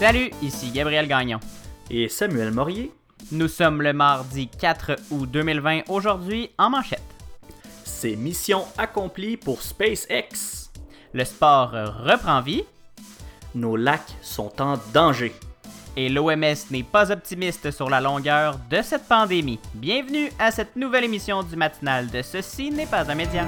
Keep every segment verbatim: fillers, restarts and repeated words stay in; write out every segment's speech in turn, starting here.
Salut, ici Gabriel Gagnon et Samuel Morier. Nous sommes le mardi quatre août deux mille vingt, aujourd'hui en manchette. C'est mission accomplie pour SpaceX. Le sport reprend vie. Nos lacs sont en danger. Et l'O M S n'est pas optimiste sur la longueur de cette pandémie. Bienvenue à cette nouvelle émission du matinal de Ceci n'est pas un média.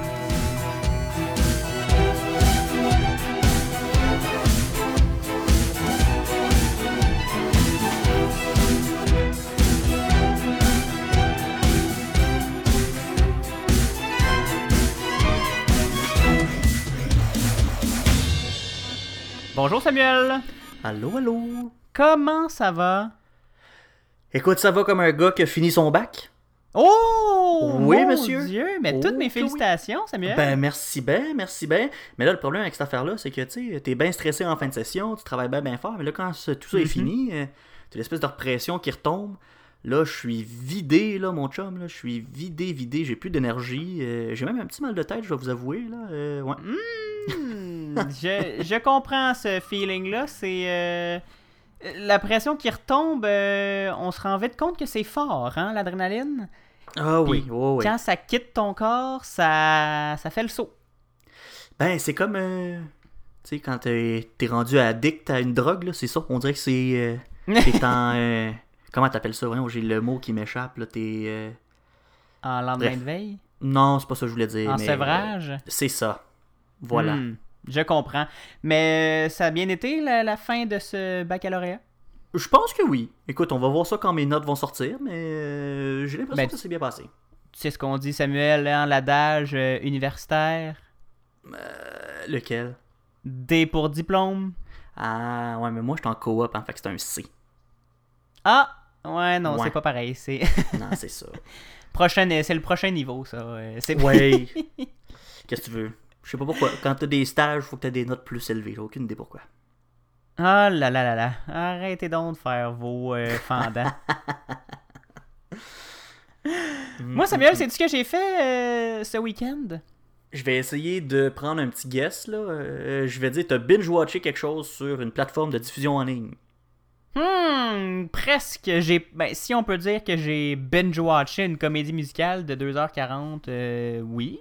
Bonjour Samuel! Allô, allô! Comment ça va? Écoute, ça va comme un gars qui a fini son bac. Oh! Oui, mon monsieur! Dieu, mais oh, toutes mes félicitations, oui. Samuel! Ben, merci bien, merci bien. Mais là, le problème avec cette affaire-là, c'est que, tu sais, t'es bien stressé en fin de session, tu travailles bien, bien fort, mais là, quand ce, tout ça mm-hmm. est fini, t'as l'espèce de pression qui retombe. Là, je suis vidé, là, mon chum, là, je suis vidé, vidé, j'ai plus d'énergie. Euh, j'ai même un petit mal de tête, je vais vous avouer, là. Euh, ouais. Mmh, je, je comprends ce feeling-là, c'est... Euh... La pression qui retombe, euh, on se rend vite compte que c'est fort, hein, l'adrénaline. Ah oui, oh oui. Quand ça quitte ton corps, ça, ça fait le saut. Ben, c'est comme, euh, tu sais, quand t'es, t'es rendu addict à une drogue, là, c'est ça. On dirait que c'est, euh, t'es en, euh, comment t'appelles ça, hein? J'ai le mot qui m'échappe, là, t'es... Euh... En lendemain Bref. de veille? Non, c'est pas ça que je voulais dire. En mais, sevrage? Euh, c'est ça, voilà. Hmm. Je comprends. Mais ça a bien été la, la fin de ce baccalauréat? Je pense que oui. Écoute, on va voir ça quand mes notes vont sortir, mais euh, j'ai l'impression ben, que ça s'est bien passé. Tu sais ce qu'on dit, Samuel, hein, l'adage euh, universitaire? Euh, lequel? D pour diplôme. Ah, ouais, mais moi, je suis en coop, hein, fait que c'est un C. Ah, ouais, non, ouais. C'est pas pareil, c'est... non, c'est ça. Prochain, c'est le prochain niveau, ça. Ouais, c'est... ouais. Qu'est-ce que tu veux? Je sais pas pourquoi. Quand t'as des stages, faut que t'aies des notes plus élevées. J'ai aucune idée pourquoi. Ah là là là là. Arrêtez donc de faire vos euh, fendants. Moi, Samuel, c'est tout ce que j'ai fait euh, ce week-end. Je vais essayer de prendre un petit guess, là. Euh, je vais dire, t'as binge-watché quelque chose sur une plateforme de diffusion en ligne. Hmm, presque. J'ai, ben, si on peut dire que j'ai binge-watché une comédie musicale de deux heures quarante, euh, oui.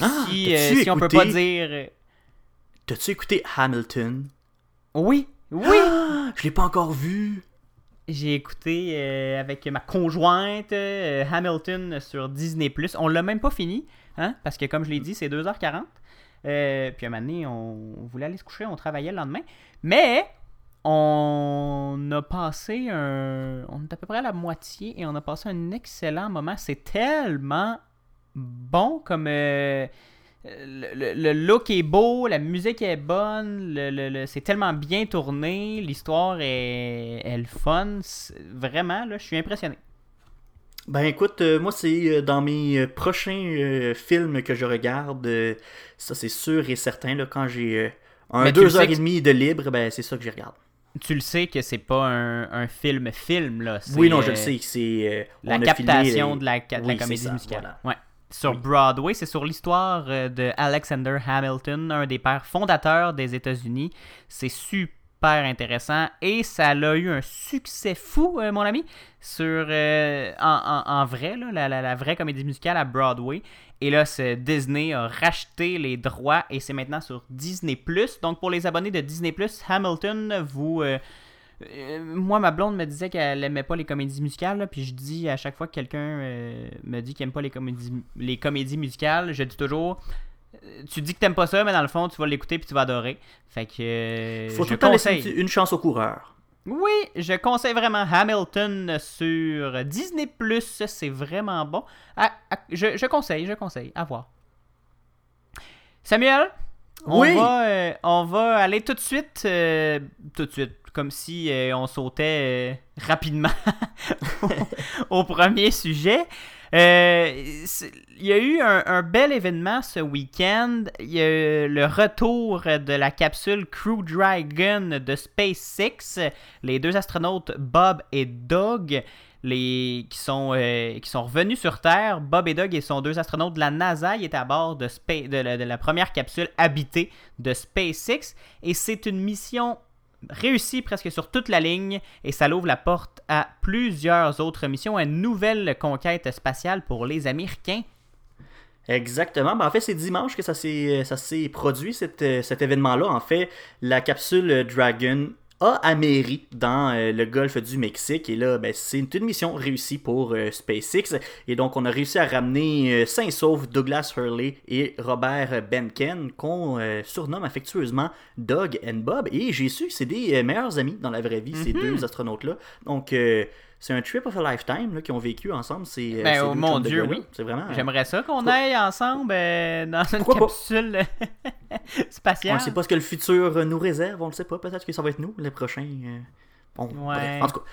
Ah, si, euh, si écouté... on peut pas dire... T'as-tu écouté Hamilton? Oui, oui! Ah, je l'ai pas encore vu! J'ai écouté euh, avec ma conjointe euh, Hamilton sur Disney plus. On l'a même pas fini, hein? Parce que comme je l'ai dit, c'est deux heures quarante. Euh, puis à un moment donné, on voulait aller se coucher, on travaillait le lendemain. Mais on a passé un... On est à peu près à la moitié et on a passé un excellent moment. C'est tellement... bon, comme euh, le, le look est beau, la musique est bonne, le, le, le, c'est tellement bien tourné, l'histoire est, est le fun. C'est, vraiment, là, je suis impressionné. Ben écoute, euh, moi c'est euh, dans mes prochains euh, films que je regarde, euh, ça c'est sûr et certain, là, quand j'ai euh, un deux heures trente de libre, ben c'est ça que je regarde. Tu le sais que c'est pas un, un film-film, là. C'est, oui, non, je le sais. C'est, euh, la captation filmé, de la, de oui, la comédie ça, musicale. Voilà. Ouais. Sur oui. Broadway, c'est sur l'histoire de Alexander Hamilton, un des pères fondateurs des États-Unis. C'est super intéressant et ça a eu un succès fou, euh, mon ami, sur euh, en, en, en vrai, là, la, la, la vraie comédie musicale à Broadway. Et là, c'est Disney a racheté les droits et c'est maintenant sur Disney plus. Donc, pour les abonnés de Disney plus, Hamilton, vous... Euh, euh, moi, ma blonde me disait qu'elle n'aimait pas les comédies musicales. Là, puis je dis à chaque fois que quelqu'un euh, me dit qu'il n'aime pas les comédies, les comédies musicales, je dis toujours, tu dis que tu n'aimes pas ça, mais dans le fond, tu vas l'écouter puis tu vas adorer. Fait que euh, faut tout le temps laisser une chance au coureur. Oui, je conseille vraiment Hamilton sur Disney plus, c'est vraiment bon. À, à, je, je conseille, je conseille, à voir. Samuel, on, oui. va, euh, on va aller tout de suite, euh, tout de suite, comme si euh, on sautait euh, rapidement au, au premier sujet. Euh, il y a eu un, un bel événement ce week-end. Il y a eu le retour de la capsule Crew Dragon de SpaceX. Les deux astronautes Bob et Doug, les, qui, sont, euh, qui sont revenus sur Terre. Bob et Doug sont deux astronautes de la NASA. Ils étaient à bord de, spa- de, la, de la première capsule habitée de SpaceX. Et c'est une mission réussi presque sur toute la ligne et ça l'ouvre la porte à plusieurs autres missions, à une nouvelle conquête spatiale pour les Américains. Exactement. Ben, en fait, c'est dimanche que ça s'est, ça s'est produit, cet, cet événement-là. En fait, la capsule Dragon a améri dans euh, le golfe du Mexique. Et là, ben, c'est une, une mission réussie pour euh, SpaceX. Et donc, on a réussi à ramener euh, sains et saufs Douglas Hurley et Robert Behnken, qu'on euh, surnomme affectueusement Doug and Bob. Et j'ai su que c'est des euh, meilleurs amis dans la vraie vie, mm-hmm. ces deux astronautes-là. Donc... Euh, c'est un trip of a lifetime là, qu'ils ont vécu ensemble. C'est, ben, c'est oh mon Dieu, oui. C'est vraiment, j'aimerais ça qu'on aille pas... ensemble euh, dans une Pourquoi capsule spatiale. On ne sait pas ce que le futur nous réserve. On ne le sait pas. Peut-être que ça va être nous, le prochain. Bon, ouais. En tout cas.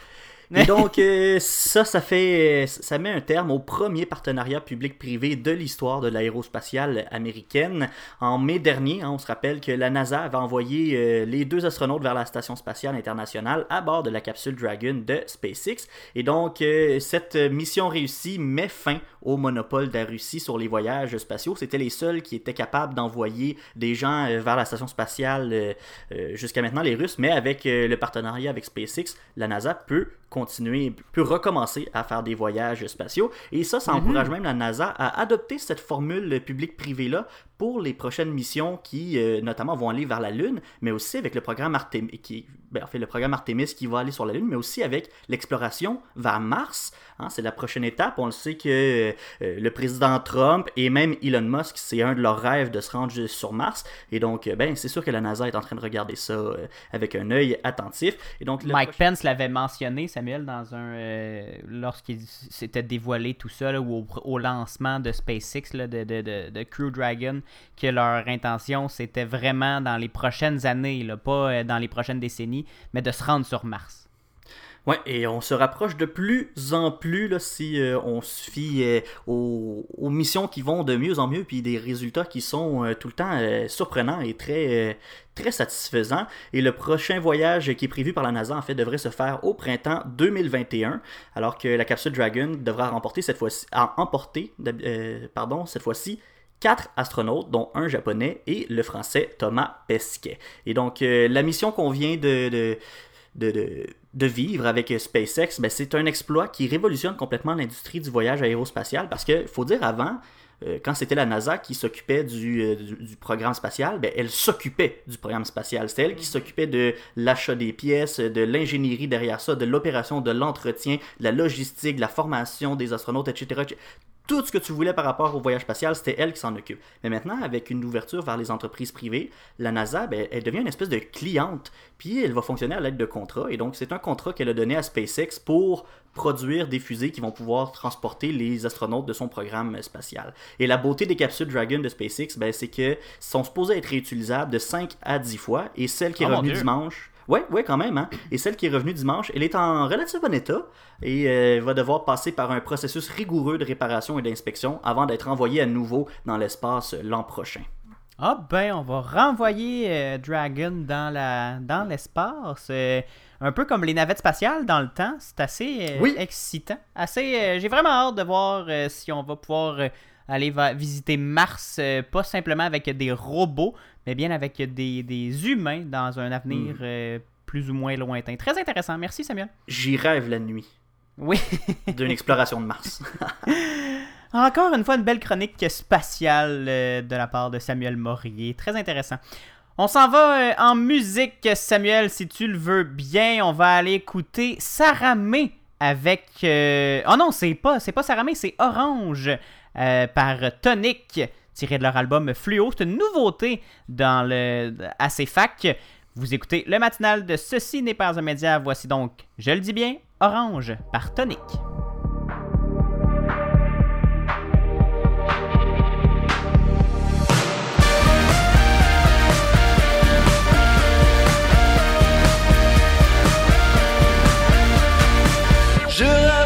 Et donc, euh, ça, ça fait, ça met un terme au premier partenariat public-privé de l'histoire de l'aérospatiale américaine. En mai dernier, hein, on se rappelle que la NASA avait envoyé euh, les deux astronautes vers la Station spatiale internationale à bord de la capsule Dragon de SpaceX. Et donc, euh, cette mission réussie met fin au monopole de la Russie sur les voyages spatiaux. C'était les seuls qui étaient capables d'envoyer des gens euh, vers la Station spatiale euh, euh, jusqu'à maintenant, les Russes. Mais avec euh, le partenariat avec SpaceX, la NASA peut continuer, peut recommencer à faire des voyages spatiaux. Et ça, ça encourage mmh. même la NASA à adopter cette formule public-privé-là pour les prochaines missions qui, euh, notamment, vont aller vers la Lune, mais aussi avec le programme, Artem- qui, ben, en fait, le programme Artemis qui va aller sur la Lune, mais aussi avec l'exploration vers Mars. Hein, c'est la prochaine étape. On le sait que euh, le président Trump et même Elon Musk, c'est un de leurs rêves de se rendre sur Mars. Et donc, euh, ben, c'est sûr que la NASA est en train de regarder ça euh, avec un œil attentif. Et donc, Mike prochain... Pence l'avait mentionné, Samuel, dans un euh, lorsqu'il s'était dévoilé tout ça, là, au, au lancement de SpaceX, là, de, de, de, de Crew Dragon, que leur intention, c'était vraiment dans les prochaines années, là, pas dans les prochaines décennies, mais de se rendre sur Mars. Ouais, et on se rapproche de plus en plus là, si euh, on se fie euh, aux, aux missions qui vont de mieux en mieux, puis des résultats qui sont euh, tout le temps euh, surprenants et très... Euh, très satisfaisant. Et le prochain voyage qui est prévu par la NASA, en fait, devrait se faire au printemps deux mille vingt et un, alors que la capsule Dragon devra remporter cette fois-ci, à emporter, euh, pardon, cette fois-ci, quatre astronautes, dont un japonais et le français Thomas Pesquet. Et donc, euh, la mission qu'on vient de... de De, de, de vivre avec SpaceX, ben c'est un exploit qui révolutionne complètement l'industrie du voyage aérospatial parce qu'il faut dire avant, euh, quand c'était la NASA qui s'occupait du, euh, du, du programme spatial, ben elle s'occupait du programme spatial. C'est elle qui s'occupait de l'achat des pièces, de l'ingénierie derrière ça, de l'opération, de l'entretien, de la logistique, de la formation des astronautes, et cetera Tout ce que tu voulais par rapport au voyage spatial, c'était elle qui s'en occupe. Mais maintenant, avec une ouverture vers les entreprises privées, la NASA, ben, elle devient une espèce de cliente. Puis elle va fonctionner à l'aide de contrats. Et donc, c'est un contrat qu'elle a donné à SpaceX pour produire des fusées qui vont pouvoir transporter les astronautes de son programme spatial. Et la beauté des capsules Dragon de SpaceX, ben, c'est que sont supposées être réutilisables de cinq à dix fois. Et celle qui est oh revenue dimanche... Ouais, ouais, quand même. Hein? Et celle qui est revenue dimanche, elle est en relativement bon état et euh, va devoir passer par un processus rigoureux de réparation et d'inspection avant d'être envoyée à nouveau dans l'espace l'an prochain. Ah ben, on va renvoyer euh, Dragon dans la dans l'espace. Euh, un peu comme les navettes spatiales dans le temps. C'est assez euh, oui. excitant. Assez, euh, j'ai vraiment hâte de voir euh, si on va pouvoir... Euh, aller va visiter Mars, euh, pas simplement avec des robots, mais bien avec des, des humains dans un avenir mmh. euh, plus ou moins lointain. Très intéressant. Merci, Samuel. J'y rêve la nuit. Oui. D'une exploration de Mars. Encore une fois, une belle chronique spatiale euh, de la part de Samuel Morier. Très intéressant. On s'en va euh, en musique, Samuel, si tu le veux bien. On va aller écouter Sara Hmé avec... Euh... Oh non, c'est pas, c'est pas Sara Hmé, c'est Orange. Euh, par Tonic, tiré de leur album Fluo. C'est une nouveauté dans le à C F A Q. Vous écoutez le matinal de Ceci n'est pas un média. Voici donc, je le dis bien, Orange par Tonic. Je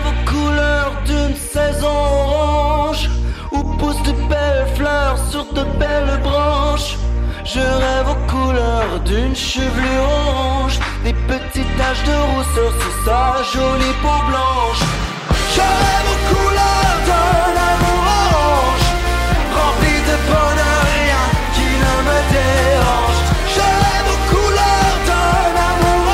rêve aux couleurs d'une saison de belles fleurs sur de belles branches. Je rêve aux couleurs d'une chevelure orange, des petites taches de rousseur sur sa jolie peau blanche. Je rêve aux couleurs d'un amour orange, rempli de bonheur, rien qui ne me dérange. Je rêve aux couleurs d'un amour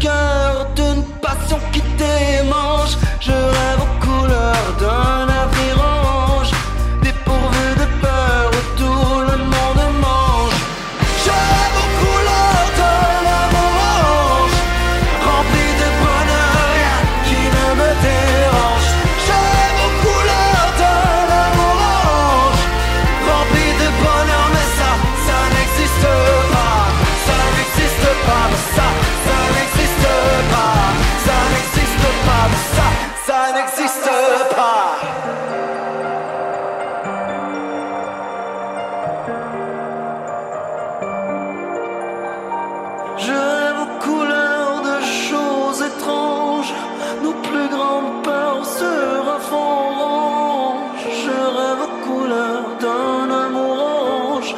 cœur d'une passion qui démange. Je rêve aux couleurs d'un avenir orange, dépourvu de peur où tout le monde mange. Je rêve aux couleurs d'un amour orange, rempli de bonheur, rien qui ne me dérange. Je rêve aux couleurs d'un amour orange, rempli de bonheur, mais ça, ça n'existe pas. Ça n'existe pas, mais ça, ça n'existe pas. Ça n'existe pas, mais ça, ça n'existe pas. Je rêve aux couleurs de choses étranges, nos plus grandes peurs sur un fond orange. Je rêve aux couleurs d'un amour orange,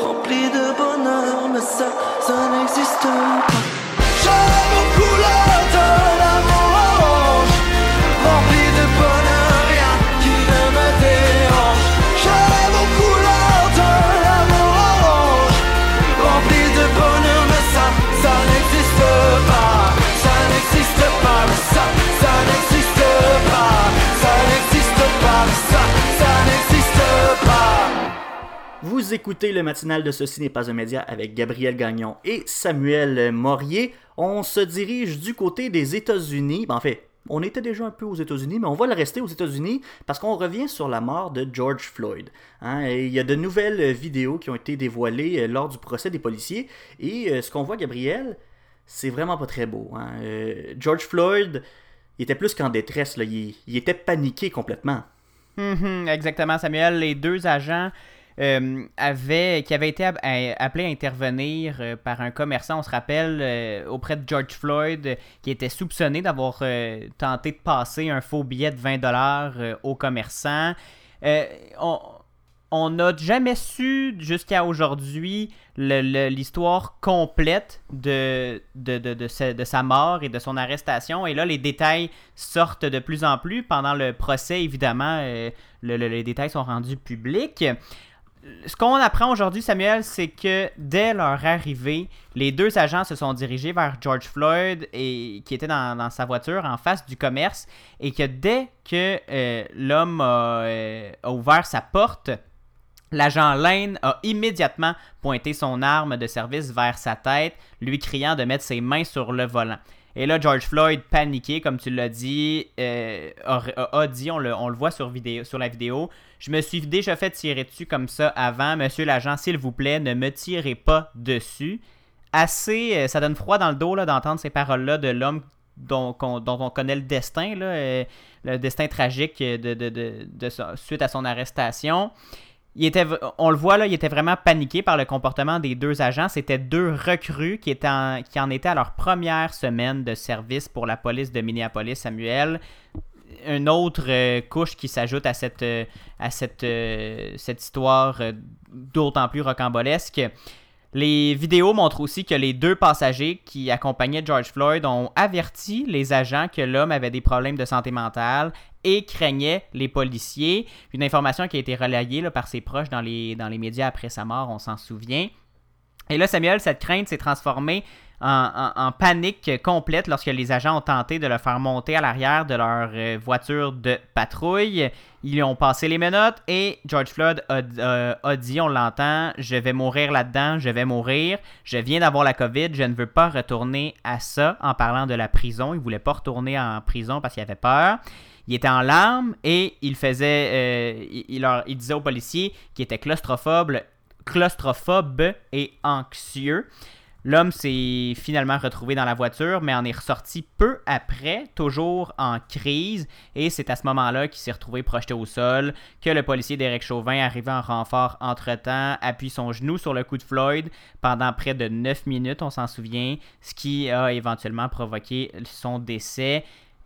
rempli de bonheur, mais ça, ça n'existe pas. Je rêve aux couleurs d'un amour orange, rempli de bonheur, rien qui ne me dérange. Je rêve aux couleurs d'un amour orange, rempli de bonheur, mais ça, ça n'existe pas. Ça n'existe pas, mais ça, ça n'existe pas. Ça n'existe pas, mais ça, ça n'existe pas. Vous écoutez le matinal de Ceci n'est pas un média avec Gabriel Gagnon et Samuel Morier. On se dirige du côté des États-Unis. Ben, en fait, on était déjà un peu aux États-Unis, mais on va le rester aux États-Unis parce qu'on revient sur la mort de George Floyd. Hein? Et il y a de nouvelles vidéos qui ont été dévoilées lors du procès des policiers. Et euh, ce qu'on voit, Gabriel, c'est vraiment pas très beau. Hein? Euh, George Floyd, il était plus qu'en détresse. Là. Il, il était paniqué complètement. Mm-hmm, exactement, Samuel. Les deux agents... Euh, avait, qui avait été appelé à intervenir euh, par un commerçant, on se rappelle, euh, auprès de George Floyd, euh, qui était soupçonné d'avoir euh, tenté de passer un faux billet de vingt dollars euh, au commerçant. Euh, on n'a jamais su jusqu'à aujourd'hui le, le, l'histoire complète de, de, de, de, ce, de sa mort et de son arrestation. Et là, les détails sortent de plus en plus. Pendant le procès, évidemment, euh, le, le, les détails sont rendus publics. Ce qu'on apprend aujourd'hui, Samuel, c'est que dès leur arrivée, les deux agents se sont dirigés vers George Floyd, et, qui était dans, dans sa voiture en face du commerce, et que dès que euh, l'homme a, euh, a ouvert sa porte, l'agent Lane a immédiatement pointé son arme de service vers sa tête, lui criant de mettre ses mains sur le volant. Et là, George Floyd, paniqué, comme tu l'as dit, euh, a, a dit, on le, on le voit sur, vidéo, sur la vidéo, « Je me suis déjà fait tirer dessus comme ça avant. Monsieur l'agent, s'il vous plaît, ne me tirez pas dessus. » Assez, ça donne froid dans le dos là, d'entendre ces paroles-là de l'homme dont, dont on connaît le destin, là, le destin tragique de, de, de, de, de, suite à son arrestation. Il était, on le voit là, il était vraiment paniqué par le comportement des deux agents. C'était deux recrues qui, étaient en, qui en étaient à leur première semaine de service pour la police de Minneapolis, Samuel. Une autre euh, couche qui s'ajoute à cette, euh, à cette, euh, cette histoire euh, d'autant plus rocambolesque. Les vidéos montrent aussi que les deux passagers qui accompagnaient George Floyd ont averti les agents que l'homme avait des problèmes de santé mentale et craignait les policiers. Une information qui a été relayée là, par ses proches dans les, dans les médias après sa mort, on s'en souvient. Et là, Samuel, cette crainte s'est transformée en, en, en panique complète lorsque les agents ont tenté de le faire monter à l'arrière de leur voiture de patrouille. Ils lui ont passé les menottes et George Floyd a, a, a dit, on l'entend, « Je vais mourir là-dedans, je vais mourir, je viens d'avoir la COVID, je ne veux pas retourner à ça. » En parlant de la prison, il ne voulait pas retourner en prison parce qu'il avait peur. Il était en larmes et il faisait, euh, il, il, leur, il disait aux policiers qu'il était claustrophobe, claustrophobe et anxieux. L'homme s'est finalement retrouvé dans la voiture, mais en est ressorti peu après, toujours en crise. Et c'est à ce moment-là qu'il s'est retrouvé projeté au sol, que le policier Derek Chauvin, arrivé en renfort entre-temps, appuie son genou sur le cou de Floyd pendant près de neuf minutes, on s'en souvient, ce qui a éventuellement provoqué son décès.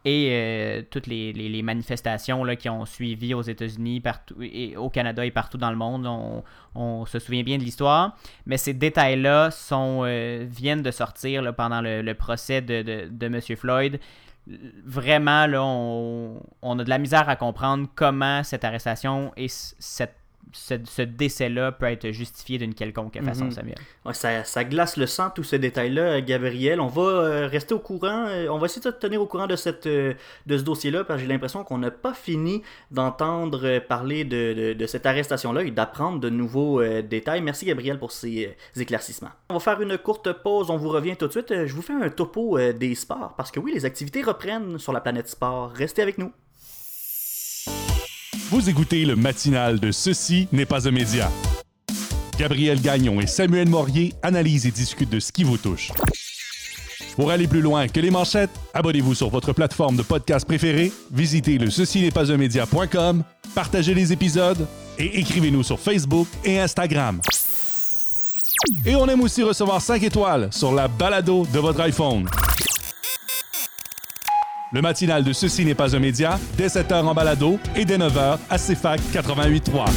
Et euh, toutes les, les, les manifestations là, qui ont suivi aux États-Unis, partout, et au Canada et partout dans le monde, on, on se souvient bien de l'histoire. Mais ces détails-là sont, euh, viennent de sortir là, pendant le, le procès de, de, de M. Floyd. Vraiment, là, on, on a de la misère à comprendre comment cette arrestation et cette ce, ce décès-là peut être justifié d'une quelconque façon, mm-hmm. Samuel. Ouais, ça, ça glace le sang, tous ces détails-là, Gabriel. On va euh, rester au courant. On va essayer de te tenir au courant de, cette, euh, de ce dossier-là, parce que j'ai l'impression qu'on n'a pas fini d'entendre parler de, de, de cette arrestation-là et d'apprendre de nouveaux euh, détails. Merci, Gabriel, pour ces euh, éclaircissements. On va faire une courte pause. On vous revient tout de suite. Je vous fais un topo euh, des sports, parce que oui, les activités reprennent sur la planète sport. Restez avec nous. Vous écoutez le matinal de Ceci n'est pas un média. Gabriel Gagnon et Samuel Morier analysent et discutent de ce qui vous touche. Pour aller plus loin que les manchettes, abonnez-vous sur votre plateforme de podcast préférée, visitez le ceci n'est pas un média point com, partagez les épisodes et écrivez-nous sur Facebook et Instagram. Et on aime aussi recevoir cinq étoiles sur la balado de votre iPhone. Le matinal de Ceci n'est pas un média, dès sept heures en balado et dès neuf heures à C F A Q quatre-vingt-huit point trois.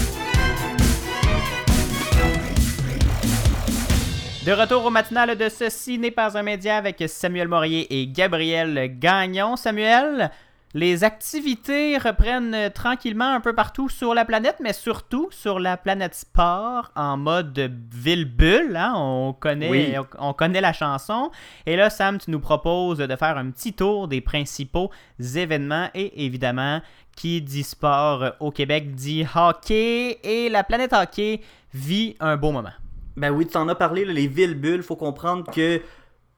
De retour au matinal de Ceci n'est pas un média avec Samuel Morier et Gabriel Gagnon. Samuel, les activités reprennent tranquillement un peu partout sur la planète, mais surtout sur la planète sport en mode ville-bulle. Hein? On connaît, oui. on connaît la chanson. Et là, Sam, tu nous proposes de faire un petit tour des principaux événements. Et évidemment, qui dit sport au Québec dit hockey. Et la planète hockey vit un beau moment. Ben oui, tu en as parlé, là, les ville-bulles. Il faut comprendre que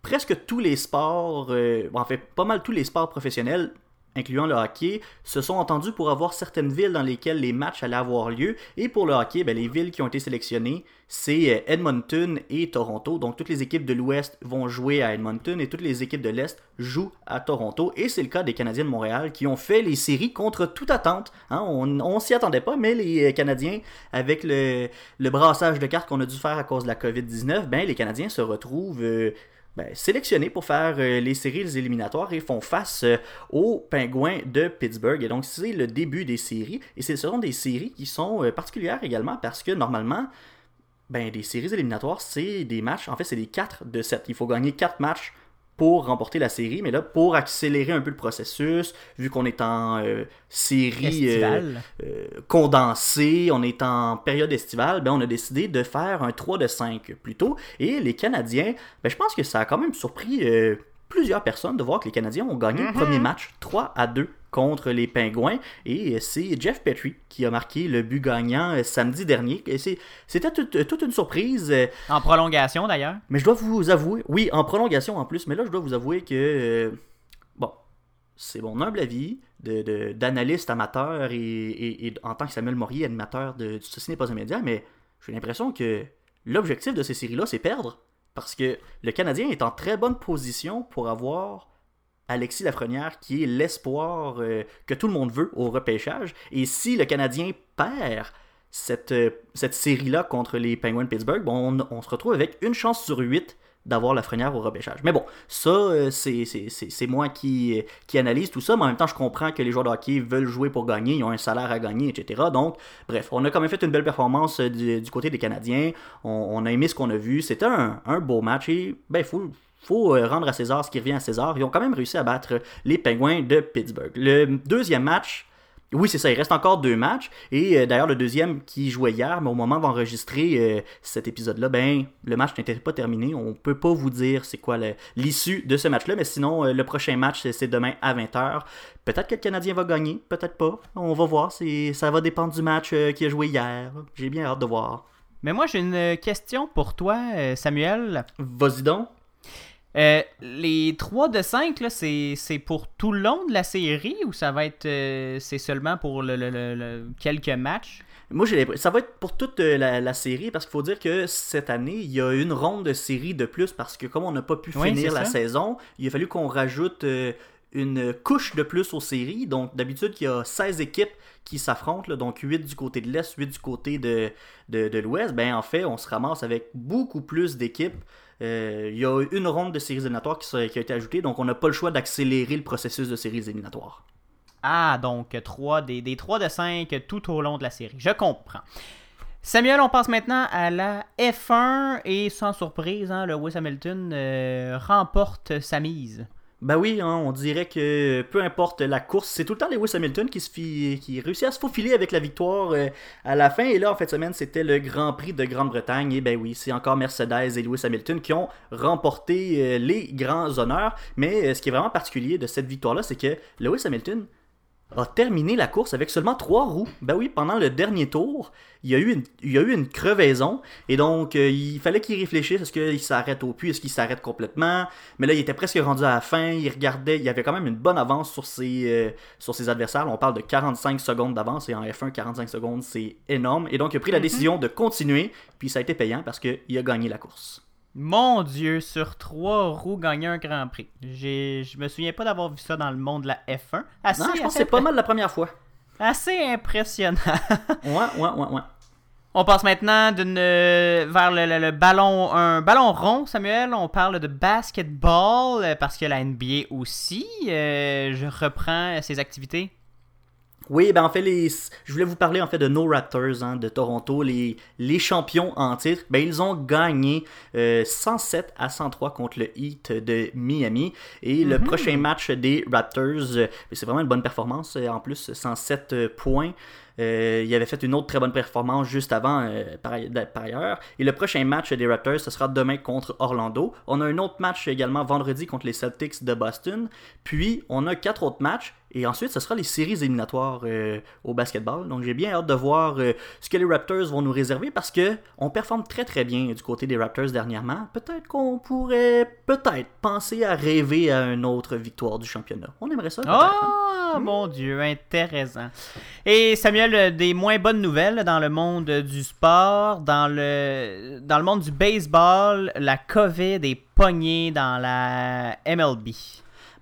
presque tous les sports, euh, en fait, pas mal tous les sports professionnels, incluant le hockey, se sont entendus pour avoir certaines villes dans lesquelles les matchs allaient avoir lieu. Et pour le hockey, bien, les villes qui ont été sélectionnées, c'est Edmonton et Toronto. Donc, toutes les équipes de l'Ouest vont jouer à Edmonton et toutes les équipes de l'Est jouent à Toronto. Et c'est le cas des Canadiens de Montréal qui ont fait les séries contre toute attente. Hein, on ne s'y attendait pas, mais les Canadiens, avec le, le brassage de cartes qu'on a dû faire à cause de la covid dix-neuf, bien, les Canadiens se retrouvent... Euh, Ben, sélectionnés pour faire euh, les séries les éliminatoires et font face euh, aux Penguins de Pittsburgh. Et donc, c'est le début des séries. Et ce sont des séries qui sont euh, particulières également parce que, normalement, ben, des séries éliminatoires, c'est des matchs. En fait, c'est des quatre de sept. Il faut gagner quatre matchs pour remporter la série. Mais là, pour accélérer un peu le processus, vu qu'on est en euh, série euh, euh, condensée, on est en période estivale, ben, on a décidé de faire un trois de cinq plutôt. Et les Canadiens, ben, je pense que ça a quand même surpris euh, plusieurs personnes de voir que les Canadiens ont gagné mm-hmm. le premier match trois à deux contre les Pingouins. Et c'est Jeff Petrie qui a marqué le but gagnant samedi dernier. Et c'est, c'était toute, toute une surprise. En prolongation d'ailleurs. Mais je dois vous avouer, oui, en prolongation en plus, mais là je dois vous avouer que, euh, bon, c'est mon humble avis de, de, d'analyste amateur et, et, et en tant que Samuel Morier, animateur de, de Ceci n'est pas un média, mais j'ai l'impression que l'objectif de ces séries-là, c'est perdre. Parce que le Canadien est en très bonne position pour avoir... Alexis Lafrenière, qui est l'espoir euh, que tout le monde veut au repêchage. Et si le Canadien perd cette, euh, cette série-là contre les Penguins de Pittsburgh, bon, on, on se retrouve avec une chance sur huit d'avoir Lafrenière au repêchage. Mais bon, ça, euh, c'est, c'est, c'est, c'est moi qui, euh, qui analyse tout ça, mais en même temps, je comprends que les joueurs de hockey veulent jouer pour gagner, ils ont un salaire à gagner, et cetera. Donc, bref, on a quand même fait une belle performance euh, du, du côté des Canadiens. On, on a aimé ce qu'on a vu. C'était un, un beau match et, ben, fou. Faut rendre à César ce qui revient à César. Ils ont quand même réussi à battre les Penguins de Pittsburgh. Le deuxième match, oui c'est ça, il reste encore deux matchs. Et euh, d'ailleurs le deuxième qui jouait hier, mais au moment d'enregistrer euh, cet épisode-là, ben le match n'était pas terminé. On peut pas vous dire c'est quoi le, l'issue de ce match-là. Mais sinon, euh, le prochain match, c'est, c'est demain à vingt heures. Peut-être que le Canadien va gagner, peut-être pas. On va voir, c'est, ça va dépendre du match euh, qu'il a joué hier. J'ai bien hâte de voir. Mais moi j'ai une question pour toi, Samuel. Vas-y donc. Euh, les trois de cinq, là, c'est, c'est pour tout le long de la série ou ça va être euh, c'est seulement pour le, le, le, le quelques matchs? Moi, j'ai ça va être pour toute la, la série parce qu'il faut dire que cette année, il y a une ronde de série de plus parce que comme on n'a pas pu oui, finir la ça. saison, il a fallu qu'on rajoute euh, une couche de plus aux séries. Donc, d'habitude, il y a seize équipes qui s'affrontent, là, donc huit du côté de l'Est, huit du côté de, de, de l'Ouest. Ben, en fait, on se ramasse avec beaucoup plus d'équipes. Il euh, y a une ronde de séries éliminatoires qui, qui a été ajoutée, donc on n'a pas le choix d'accélérer le processus de séries éliminatoires. Ah, donc trois, des, des trois de cinq tout au long de la série. Je comprends. Samuel, on passe maintenant à la F un et sans surprise, hein, le Lewis Hamilton euh, remporte sa mise. Ben oui, hein, on dirait que peu importe la course, c'est tout le temps Lewis Hamilton qui, se fi... qui réussit à se faufiler avec la victoire euh, à la fin. Et là, en fin de semaine, c'était le Grand Prix de Grande-Bretagne. Et ben oui, c'est encore Mercedes et Lewis Hamilton qui ont remporté euh, les grands honneurs. Mais euh, ce qui est vraiment particulier de cette victoire-là, c'est que Lewis Hamilton a terminé la course avec seulement trois roues. Ben oui, pendant le dernier tour, il y a eu une, il y a eu une crevaison. Et donc, euh, il fallait qu'il réfléchisse. Est-ce qu'il s'arrête au puits? Est-ce qu'il s'arrête complètement? Mais là, il était presque rendu à la fin. Il regardait. Il avait quand même une bonne avance sur ses, euh, sur ses adversaires. On parle de quarante-cinq secondes d'avance. Et en F un, quarante-cinq secondes, c'est énorme. Et donc, il a pris la mm-hmm. décision de continuer. Puis, ça a été payant parce qu'il a gagné la course. Mon Dieu, sur trois roues, gagner un Grand Prix. J'ai, je me souviens pas d'avoir vu ça dans le monde de la F un. Assez, non, je pense que c'est pas mal la première fois. Assez impressionnant. ouais, ouais, ouais, ouais. On passe maintenant d'une, vers le, le, le ballon, un ballon rond, Samuel. On parle de basketball parce que la N B A aussi, euh, je reprends ses activités. Oui, ben en fait, les... je voulais vous parler en fait de nos Raptors hein, de Toronto, les... les champions en titre. Ben ils ont gagné euh, cent sept à cent trois contre le Heat de Miami. Et mm-hmm. le prochain match des Raptors, euh, c'est vraiment une bonne performance. En plus, cent sept points. Euh, il avait fait une autre très bonne performance juste avant, euh, par, par ailleurs. Et le prochain match des Raptors, ce sera demain contre Orlando. On a un autre match également vendredi contre les Celtics de Boston. Puis, on a quatre autres matchs. Et ensuite, ce sera les séries éliminatoires euh, au basketball. Donc, j'ai bien hâte de voir euh, ce que les Raptors vont nous réserver parce qu'on performe très, très bien du côté des Raptors dernièrement. Peut-être qu'on pourrait peut-être penser à rêver à une autre victoire du championnat. On aimerait ça. Oh, mmh. mon Dieu, intéressant. Et Samuel, des moins bonnes nouvelles dans le monde du sport, dans le dans le monde du baseball, la COVID est pognée dans la M L B.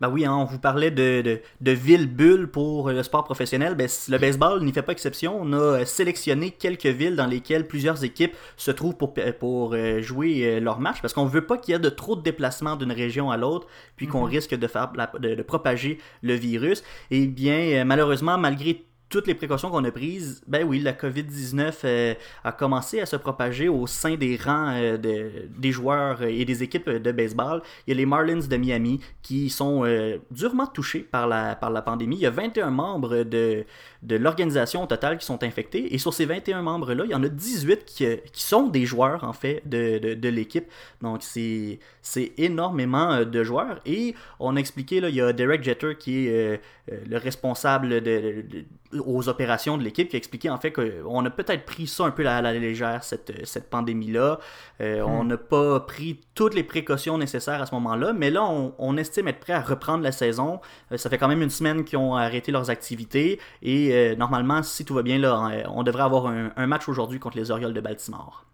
Ben oui, hein, on vous parlait de, de, de ville-bulle pour le sport professionnel. Ben, le baseball n'y fait pas exception. On a sélectionné quelques villes dans lesquelles plusieurs équipes se trouvent pour, pour jouer leur match parce qu'on ne veut pas qu'il y ait de trop de déplacements d'une région à l'autre puis qu'on mm-hmm. risque de, faire la, de, de propager le virus. Et bien, malheureusement, malgré toutes les précautions qu'on a prises, ben oui, la covid dix-neuf euh, a commencé à se propager au sein des rangs euh, de, des joueurs et des équipes de baseball. Il y a les Marlins de Miami qui sont euh, durement touchés par la, par la pandémie. Il y a vingt et un membres de, de l'organisation totale qui sont infectés. Et sur ces vingt et un membres-là, il y en a dix-huit qui, qui sont des joueurs, en fait, de, de, de l'équipe. Donc, c'est, c'est énormément de joueurs. Et on a expliqué, là, il y a Derek Jeter qui est euh, le responsable de... de, de aux opérations de l'équipe qui a expliqué en fait qu'on a peut-être pris ça un peu à la légère cette, cette pandémie-là. Euh, hmm. On n'a pas pris toutes les précautions nécessaires à ce moment-là, mais là on, on estime être prêt à reprendre la saison. Euh, ça fait quand même une semaine qu'ils ont arrêté leurs activités et euh, normalement si tout va bien, là, on devrait avoir un, un match aujourd'hui contre les Orioles de Baltimore.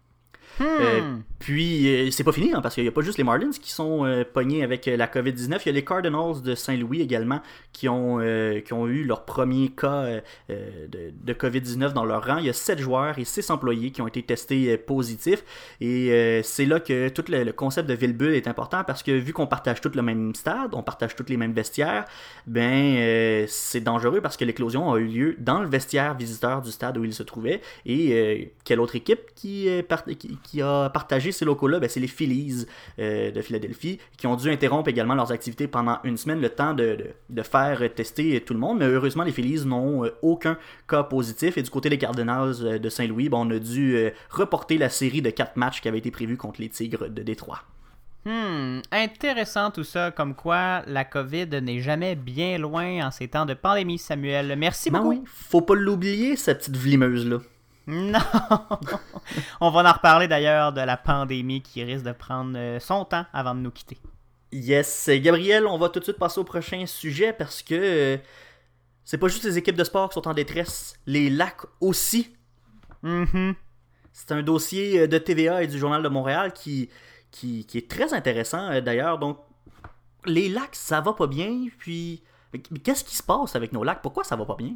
Hmm. Euh, puis, euh, c'est pas fini, hein, parce qu'il n'y a pas juste les Marlins qui sont euh, pognés avec euh, la covid dix-neuf, il y a les Cardinals de Saint-Louis également qui ont, euh, qui ont eu leur premier cas euh, de, de covid dix-neuf dans leur rang. Il y a sept joueurs et six employés qui ont été testés euh, positifs. Et euh, c'est là que tout le, le concept de ville-bulle est important parce que vu qu'on partage tous le même stade, on partage tous les mêmes vestiaires, ben euh, c'est dangereux parce que l'éclosion a eu lieu dans le vestiaire visiteur du stade où il se trouvait. Et euh, quelle autre équipe qui... Euh, part, qui qui a partagé ces locaux-là, ben c'est les Phillies euh, de Philadelphie, qui ont dû interrompre également leurs activités pendant une semaine, le temps de, de, de faire tester tout le monde. Mais heureusement, les Phillies n'ont aucun cas positif. Et du côté des Cardinals de Saint-Louis, ben, on a dû euh, reporter la série de quatre matchs qui avait été prévue contre les Tigres de Détroit. Hmm, intéressant tout ça, comme quoi la COVID n'est jamais bien loin en ces temps de pandémie, Samuel. Merci beaucoup. Ben oui, faut pas l'oublier, cette petite vlimeuse-là. Non! On va en reparler d'ailleurs de la pandémie qui risque de prendre son temps avant de nous quitter. Yes! Gabriel, on va tout de suite passer au prochain sujet parce que c'est pas juste les équipes de sport qui sont en détresse, les lacs aussi. Mm-hmm. C'est un dossier de T V A et du Journal de Montréal qui, qui, qui est très intéressant d'ailleurs. Donc, les lacs, ça va pas bien. Puis, qu'est-ce qui se passe avec nos lacs? Pourquoi ça va pas bien?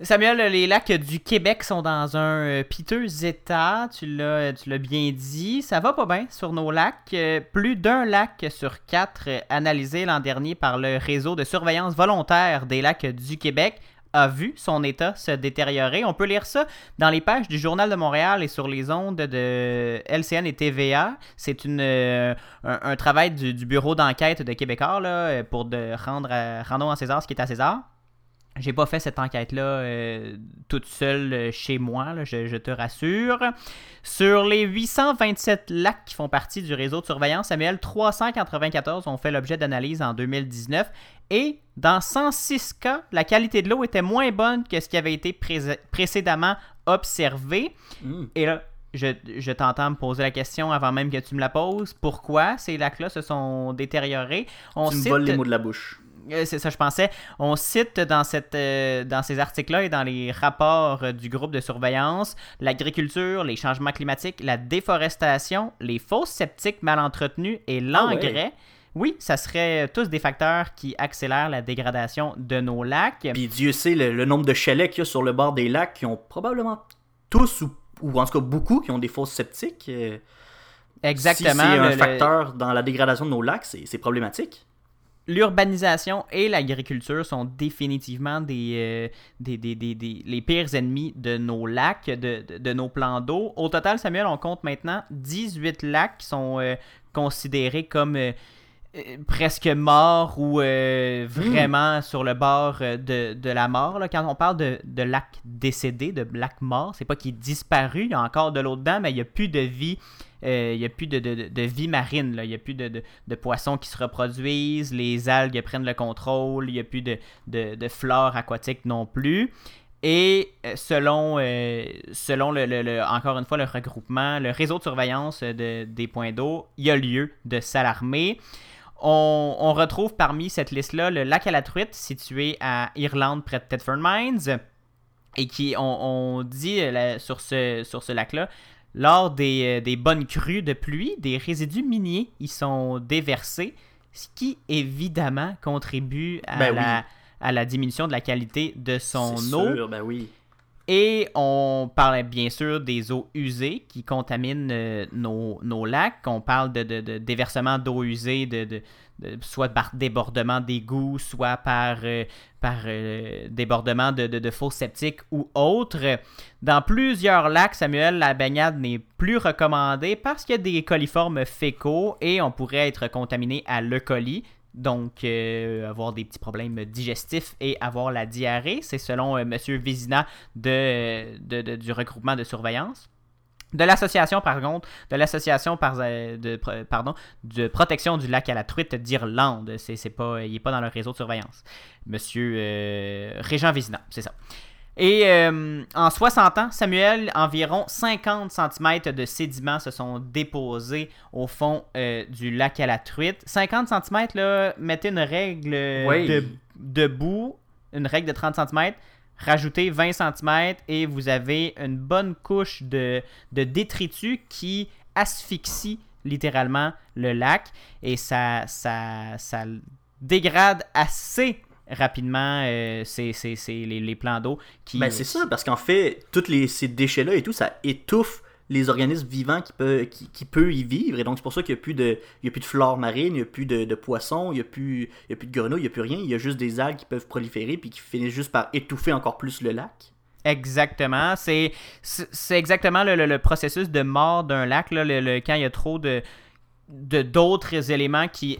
Samuel, les lacs du Québec sont dans un piteux état, tu l'as, tu l'as bien dit. Ça va pas bien sur nos lacs. Plus d'un lac sur quatre analysé l'an dernier par le réseau de surveillance volontaire des lacs du Québec a vu son état se détériorer. On peut lire ça dans les pages du Journal de Montréal et sur les ondes de L C N et T V A. C'est une, euh, un, un travail du, du bureau d'enquête de Québécois là, pour de rendre à, rendons à César ce qui est à César. J'ai pas fait cette enquête-là euh, toute seule euh, chez moi, là, je, je te rassure. Sur les huit cent vingt-sept lacs qui font partie du réseau de surveillance, Samuel, trois cent quatre-vingt-quatorze ont fait l'objet d'analyse en deux mille dix-neuf. Et dans cent six cas, la qualité de l'eau était moins bonne que ce qui avait été pré- précédemment observé. Mmh. Et là, je, je t'entends me poser la question avant même que tu me la poses. Pourquoi ces lacs-là se sont détériorés? On tu cite... me voles les mots de la bouche. C'est ça, je pensais. On cite dans, cette, euh, dans ces articles-là et dans les rapports du groupe de surveillance l'agriculture, les changements climatiques, la déforestation, les fosses septiques mal entretenues et l'engrais. Ah ouais. Oui, ça serait tous des facteurs qui accélèrent la dégradation de nos lacs. Puis Dieu sait le, le nombre de chalets qu'il y a sur le bord des lacs qui ont probablement tous ou, ou en tout cas beaucoup qui ont des fosses septiques. Exactement. Si c'est un le, facteur le... dans la dégradation de nos lacs, c'est, c'est problématique. L'urbanisation et l'agriculture sont définitivement des, euh, des, des, des, des les pires ennemis de nos lacs, de, de, de nos plans d'eau. Au total, Samuel, on compte maintenant dix-huit lacs qui sont euh, considérés comme euh, euh, presque morts ou euh, vraiment mmh. sur le bord de, de la mort. Là. Quand on parle de, de lacs décédés, de lacs morts, c'est pas qu'il est disparu, il y a encore de l'eau dedans, mais il n'y a plus de vie. Il euh, n'y a plus de, de, de vie marine, il n'y a plus de, de, de poissons qui se reproduisent, les algues prennent le contrôle, il n'y a plus de, de, de flore aquatique non plus. Et selon, euh, selon le, le, le, encore une fois, le regroupement, le réseau de surveillance de, des points d'eau, il y a lieu de s'alarmer. On, on retrouve parmi cette liste-là le lac à la truite situé à Irlande près de Thetford Mines et qui, on, on dit là, sur ce, sur ce lac-là, lors des, des bonnes crues de pluie, des résidus miniers y sont déversés, ce qui évidemment contribue à, ben la, oui. à la diminution de la qualité de son C'est eau. Sûr, ben oui. Et on parle bien sûr des eaux usées qui contaminent euh, nos, nos lacs. On parle de, de, de déversement d'eau usée, de, de, de, soit par débordement d'égouts, soit par, euh, par euh, débordement de, de, de fosses septiques ou autres. Dans plusieurs lacs, Samuel, la baignade n'est plus recommandée parce qu'il y a des coliformes fécaux et on pourrait être contaminé à E. coli. Donc, euh, avoir des petits problèmes digestifs et avoir la diarrhée, c'est selon euh, M. Vézina de, de, de, du regroupement de surveillance. De l'association, par contre, de l'association par, euh, de, pardon, de protection du lac à la truite d'Irlande. C'est, c'est pas, il n'est pas dans le réseau de surveillance. M. Euh, Régent Vézina, c'est ça. Et euh, en soixante ans, Samuel, environ cinquante centimètres de sédiments se sont déposés au fond euh, du lac à la truite. cinquante centimètres, là, mettez une règle oui. de, debout, une règle de trente centimètres, rajoutez vingt centimètres et vous avez une bonne couche de, de détritus qui asphyxie littéralement le lac et ça, ça, ça dégrade assez rapidement, euh, c'est, c'est, c'est les, les plans d'eau qui... Ben c'est ça, parce qu'en fait, tous les, ces déchets-là et tout, ça étouffe les organismes vivants qui peuvent qui, qui peut y vivre. Et donc, c'est pour ça qu'il n'y a plus de, il y a plus de flore marine, il n'y a plus de, de poissons, il n'y a, a plus de grenouilles, il n'y a plus rien. Il y a juste des algues qui peuvent proliférer puis qui finissent juste par étouffer encore plus le lac. Exactement. C'est, c'est exactement le, le, le processus de mort d'un lac, là, le, le, quand il y a trop de, de, d'autres éléments qui...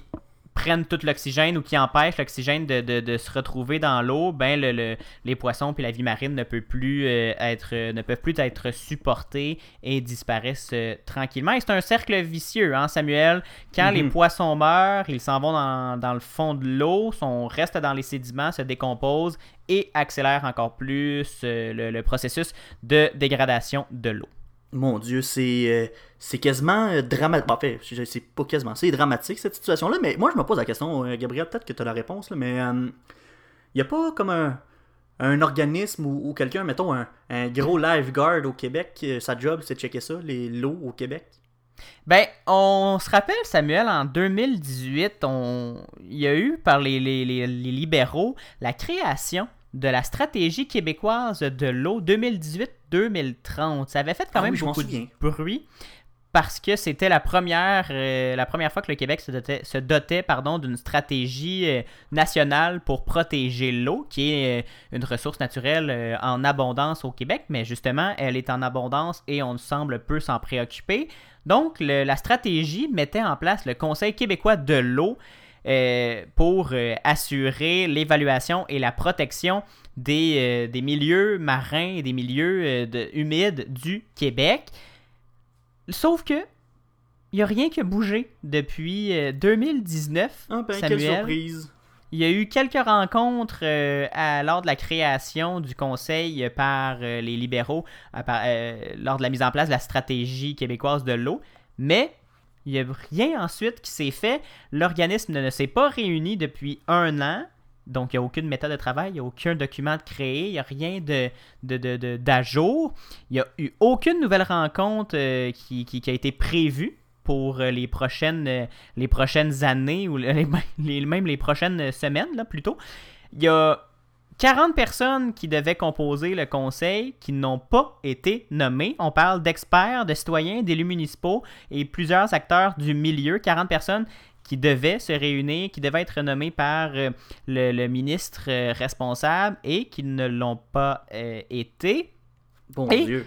prennent tout l'oxygène ou qui empêchent l'oxygène de, de, de se retrouver dans l'eau, ben le, le, les poissons puis la vie marine ne peut plus euh, être ne peuvent plus être supportés et disparaissent euh, tranquillement. Et c'est un cercle vicieux, hein, Samuel. Quand mm-hmm. les poissons meurent, ils s'en vont dans, dans le fond de l'eau, sont restent dans les sédiments, se décomposent et accélèrent encore plus euh, le, le processus de dégradation de l'eau. Mon Dieu, c'est, euh, c'est quasiment dramatique. Bon, en fait, c'est pas quasiment, c'est dramatique cette situation-là. Mais moi, je me pose la question, Gabriel, peut-être que tu as la réponse, là, mais il euh, n'y a pas comme un, un organisme ou, ou quelqu'un, mettons, un, un gros lifeguard au Québec, euh, sa job, c'est de checker ça, les, l'eau au Québec? Ben, on se rappelle, Samuel, en deux mille dix-huit, on... il y a eu, par les, les, les, les libéraux, la création de la stratégie québécoise de l'eau deux mille dix-huit deux mille trente. Ça avait fait quand ah, même beaucoup de bruit parce que c'était la première, euh, la première fois que le Québec se dotait, se dotait pardon, d'une stratégie euh, nationale pour protéger l'eau, qui est euh, une ressource naturelle euh, en abondance au Québec, mais justement, elle est en abondance et on semble peu s'en préoccuper. Donc, le, la stratégie mettait en place le Conseil québécois de l'eau euh, pour euh, assurer l'évaluation et la protection des, euh, des milieux marins et des milieux euh, de, humides du Québec. Sauf que, il n'y a rien qui a bougé depuis deux mille dix-neuf, ah ben, Samuel. Quelle surprise! Il y a eu quelques rencontres euh, à, lors de la création du Conseil par euh, les libéraux, à, par, euh, lors de la mise en place de la stratégie québécoise de l'eau, mais il n'y a rien ensuite qui s'est fait. L'organisme ne, ne s'est pas réuni depuis un an, donc il n'y a aucune méthode de travail, il n'y a aucun document de créé, il n'y a rien de, de, de, de, d'à jour. Il n'y a eu aucune nouvelle rencontre euh, qui, qui, qui a été prévue pour euh, les, prochaines, euh, les prochaines années, ou les, les, même les prochaines semaines là, plutôt. Il y a quarante personnes qui devaient composer le conseil qui n'ont pas été nommées. On parle d'experts, de citoyens, d'élus municipaux et plusieurs acteurs du milieu, quarante personnes qui devait se réunir, qui devait être nommé par euh, le, le ministre euh, responsable et qui ne l'ont pas euh, été. Bon et Dieu.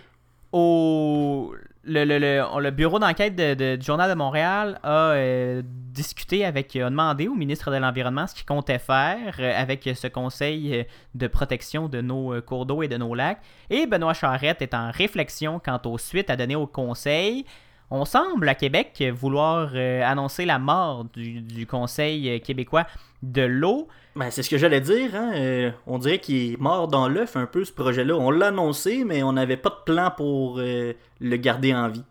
Au, le, le, le, le bureau d'enquête de, de, du Journal de Montréal a euh, discuté avec, a demandé au ministre de l'Environnement ce qu'il comptait faire euh, avec ce conseil de protection de nos euh, cours d'eau et de nos lacs. Et Benoît Charette est en réflexion quant aux suites à donner au conseil. On semble, à Québec, vouloir euh, annoncer la mort du, du Conseil québécois de l'eau. Ben, c'est ce que j'allais dire. Hein? Euh, on dirait qu'il est mort dans l'œuf un peu, ce projet-là. On l'a annoncé, mais on n'avait pas de plan pour euh, le garder en vie.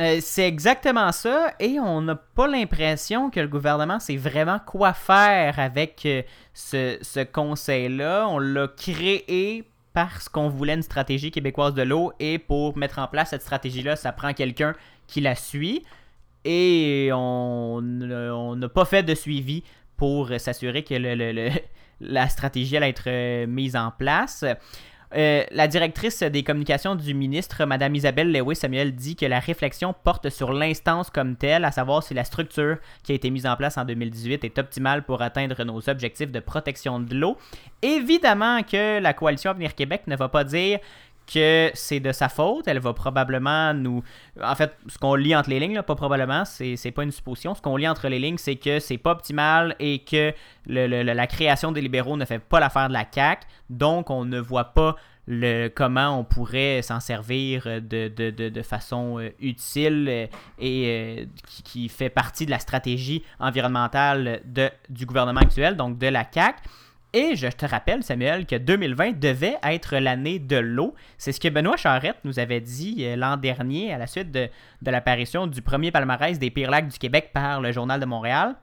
Euh, c'est exactement ça. Et on n'a pas l'impression que le gouvernement sait vraiment quoi faire avec euh, ce, ce Conseil-là. On l'a créé parce qu'on voulait une stratégie québécoise de l'eau. Et pour mettre en place cette stratégie-là, ça prend quelqu'un qui la suit. Et on on n'a pas fait de suivi pour s'assurer que le, le, le, la stratégie allait être mise en place. Euh, la directrice des communications du ministre, Mme Isabelle Lewis-Samuel, dit que la réflexion porte sur l'instance comme telle, à savoir si la structure qui a été mise en place en deux mille dix-huit est optimale pour atteindre nos objectifs de protection de l'eau. Évidemment que la Coalition Avenir Québec ne va pas dire que c'est de sa faute. Elle va probablement nous... En fait, ce qu'on lit entre les lignes, là, pas probablement, c'est, c'est pas une supposition. Ce qu'on lit entre les lignes, c'est que c'est pas optimal et que le, le, la création des libéraux ne fait pas l'affaire de la C A Q. Donc, on ne voit pas le, comment on pourrait s'en servir de, de, de, de façon utile et qui, qui fait partie de la stratégie environnementale de, du gouvernement actuel, donc de la C A Q. Et je te rappelle, Samuel, que deux mille vingt devait être l'année de l'eau. C'est ce que Benoît Charette nous avait dit l'an dernier à la suite de, de l'apparition du premier palmarès des pires lacs du Québec par le Journal de Montréal.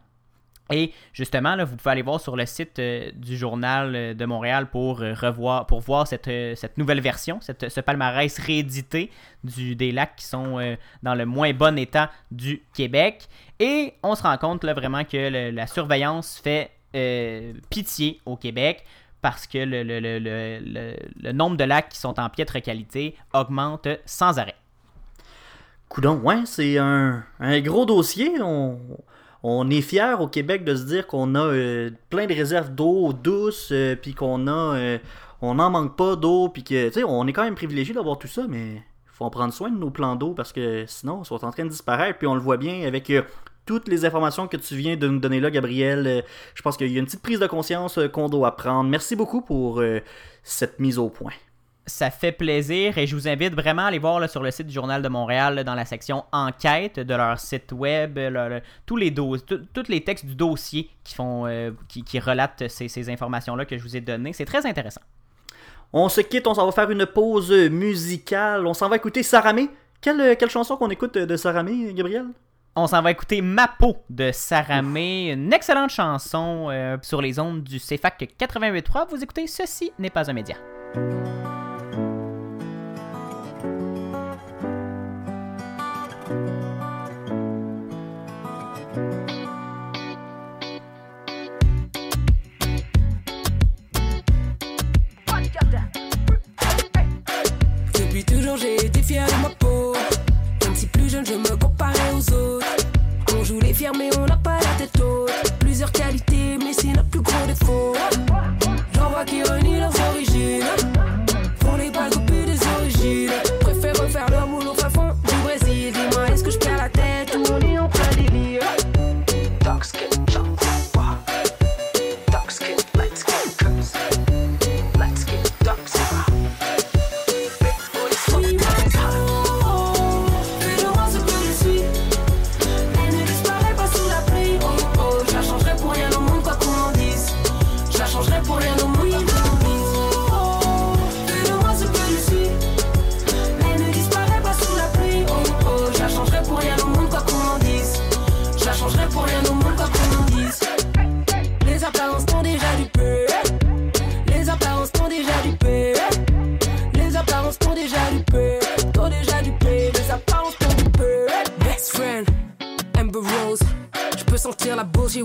Et justement, là, vous pouvez aller voir sur le site euh, du Journal de Montréal pour, euh, revoir, pour voir cette, euh, cette nouvelle version, cette, ce palmarès réédité du, des lacs qui sont euh, dans le moins bon état du Québec. Et on se rend compte là, vraiment que le, la surveillance fait... Euh, pitié au Québec parce que le, le, le, le, le nombre de lacs qui sont en piètre qualité augmente sans arrêt. Coudon, ouais, c'est un, un gros dossier. On, on est fiers au Québec de se dire qu'on a euh, plein de réserves d'eau douce, euh, puis qu'on a euh, on n'en manque pas d'eau, puis que tu sais, on est quand même privilégié d'avoir tout ça, mais il faut en prendre soin de nos plans d'eau parce que sinon, ils sont en train de disparaître, puis on le voit bien avec. Euh, Toutes les informations que tu viens de nous donner là, Gabriel, je pense qu'il y a une petite prise de conscience qu'on doit prendre. Merci beaucoup pour euh, cette mise au point. Ça fait plaisir et je vous invite vraiment à aller voir là, sur le site du Journal de Montréal, là, dans la section Enquête de leur site web, leur, le, tous les do- tous les textes du dossier qui, font, euh, qui, qui relatent ces, ces informations-là que je vous ai données. C'est très intéressant. On se quitte, on s'en va faire une pause musicale. On s'en va écouter Sara Hmé. Quelle, quelle chanson qu'on écoute de Sara Hmé, Gabriel? On s'en va écouter Ma peau de Sara Hmé, une excellente chanson euh, sur les ondes du C F A Q quatre-vingt-huit point trois. Vous écoutez Ceci n'est pas un média. Depuis toujours j'ai été fier de ma peau, même si plus jeune je me comprends.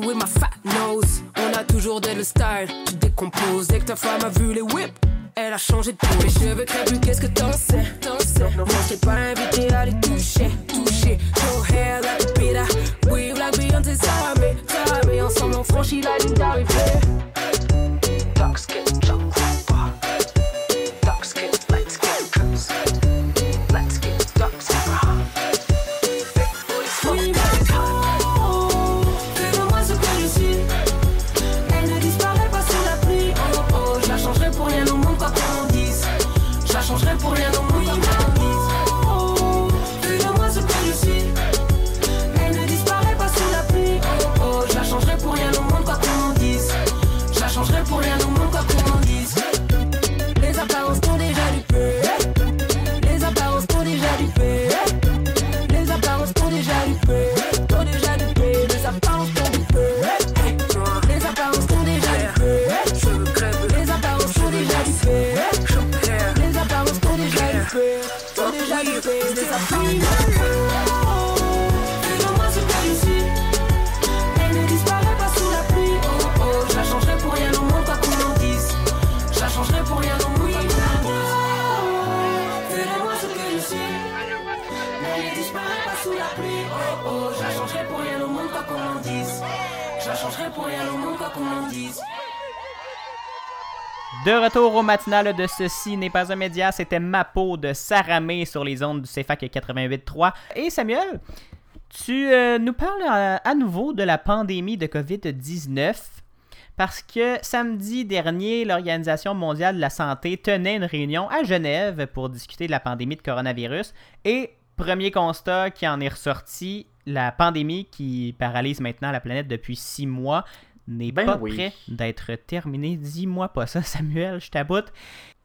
with my fat nose. On a toujours des le style, tu décomposes. Dès que ta femme a vu les whips, elle a changé de peau. Mes cheveux crépus, qu'est-ce que t'en sais, t'en sais. Moi je t'ai pas invité à les toucher, toucher. Your hair like a pita, weave like Beyoncé, Sara Hmé, Sara Hmé. Ensemble on franchit la ligne d'arrivée. Dark skin, chocolate bar. Dark skin, light skin, girls. Light skin, dark skin, brown. Big booty, smoke, big oh, fais-moi ce que je suis. Elle ne disparaît pas sous la pluie. Oh oh, je la changerai pour rien au monde quoi qu'on dise. Je la changerai pour rien au monde quoi qu'on dise. Oh oh, fais-moi ce que je suis. Elle ne disparaît pas sous la pluie. Oh oh, je la changerai pour rien au monde quoi qu'on dise. Je la changerai pour rien au monde quoi qu'on dise. Les apparences t'ont déjà du peu. Les apparences t'ont déjà du peu. Les apparences t'ont déjà du peu. T'ont déjà du peu. Les apparences t'ont du peu. Les apparences t'ont déjà du peu. Les apparences t'ont déjà du peu. Les apparences t'ont déjà du peu. T'ont déjà du peu. Les apparences. De retour au matinal de Ceci n'est pas un média, c'était ma peau de Sara Hmé sur les ondes du C F A Q quatre-vingt-huit point trois. Et Samuel, tu euh, nous parles à, à nouveau de la pandémie de covid dix-neuf parce que samedi dernier, l'Organisation mondiale de la santé tenait une réunion à Genève pour discuter de la pandémie de coronavirus et premier constat qui en est ressorti, la pandémie qui paralyse maintenant la planète depuis six mois n'est ben pas oui. près d'être terminée. Dis-moi pas ça, Samuel, je t'aboute.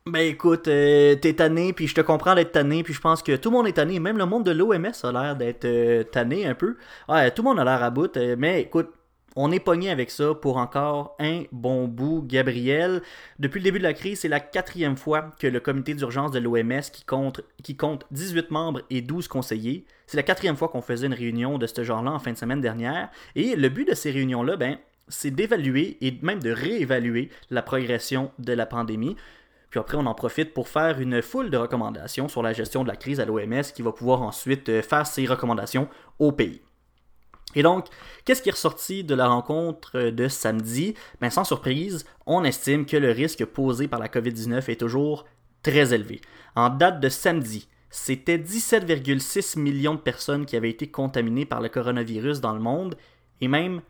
Ben écoute, euh, t'es tanné, puis je te comprends d'être tanné, puis je pense que tout le monde est tanné, même le monde de l'O M S a l'air d'être euh, tanné un peu. Ouais, tout le monde a l'air à bout, euh, mais écoute, on est pogné avec ça pour encore un bon bout, Gabriel. Depuis le début de la crise, c'est la quatrième fois que le comité d'urgence de l'O M S, qui compte, qui compte dix-huit membres et douze conseillers, c'est la quatrième fois qu'on faisait une réunion de ce genre-là en fin de semaine dernière. Et le but de ces réunions-là, ben, c'est d'évaluer et même de réévaluer la progression de la pandémie. Puis après, on en profite pour faire une foule de recommandations sur la gestion de la crise à l'O M S qui va pouvoir ensuite faire ses recommandations au pays. Et donc, qu'est-ce qui est ressorti de la rencontre de samedi? Ben, sans surprise, on estime que le risque posé par la covid dix-neuf est toujours très élevé. En date de samedi, c'était dix-sept virgule six millions de personnes qui avaient été contaminées par le coronavirus dans le monde et même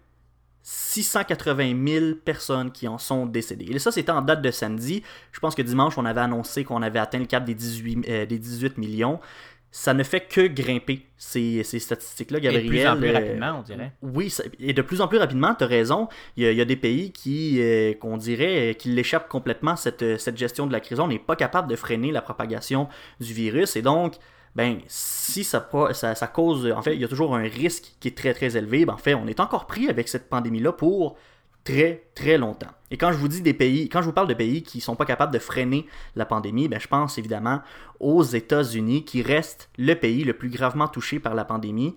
six cent quatre-vingt mille personnes qui en sont décédées. Et ça, c'était en date de samedi. Je pense que dimanche, on avait annoncé qu'on avait atteint le cap des dix-huit millions. Ça ne fait que grimper, ces, ces statistiques-là, Gabriel. Et de plus en plus euh, rapidement, on dirait. Oui, ça, et de plus en plus rapidement, tu as raison. Il y a, il y a des pays qui, euh, qu'on dirait, qui l'échappent complètement, cette, cette gestion de la crise. On n'est pas capable de freiner la propagation du virus. Et donc, ben, si ça, ça, ça cause... En fait, il y a toujours un risque qui est très, très élevé. Ben, en fait, on est encore pris avec cette pandémie-là pour... très, très longtemps. Et quand je vous dis des pays, quand je vous parle de pays qui ne sont pas capables de freiner la pandémie, ben je pense évidemment aux États-Unis qui restent le pays le plus gravement touché par la pandémie.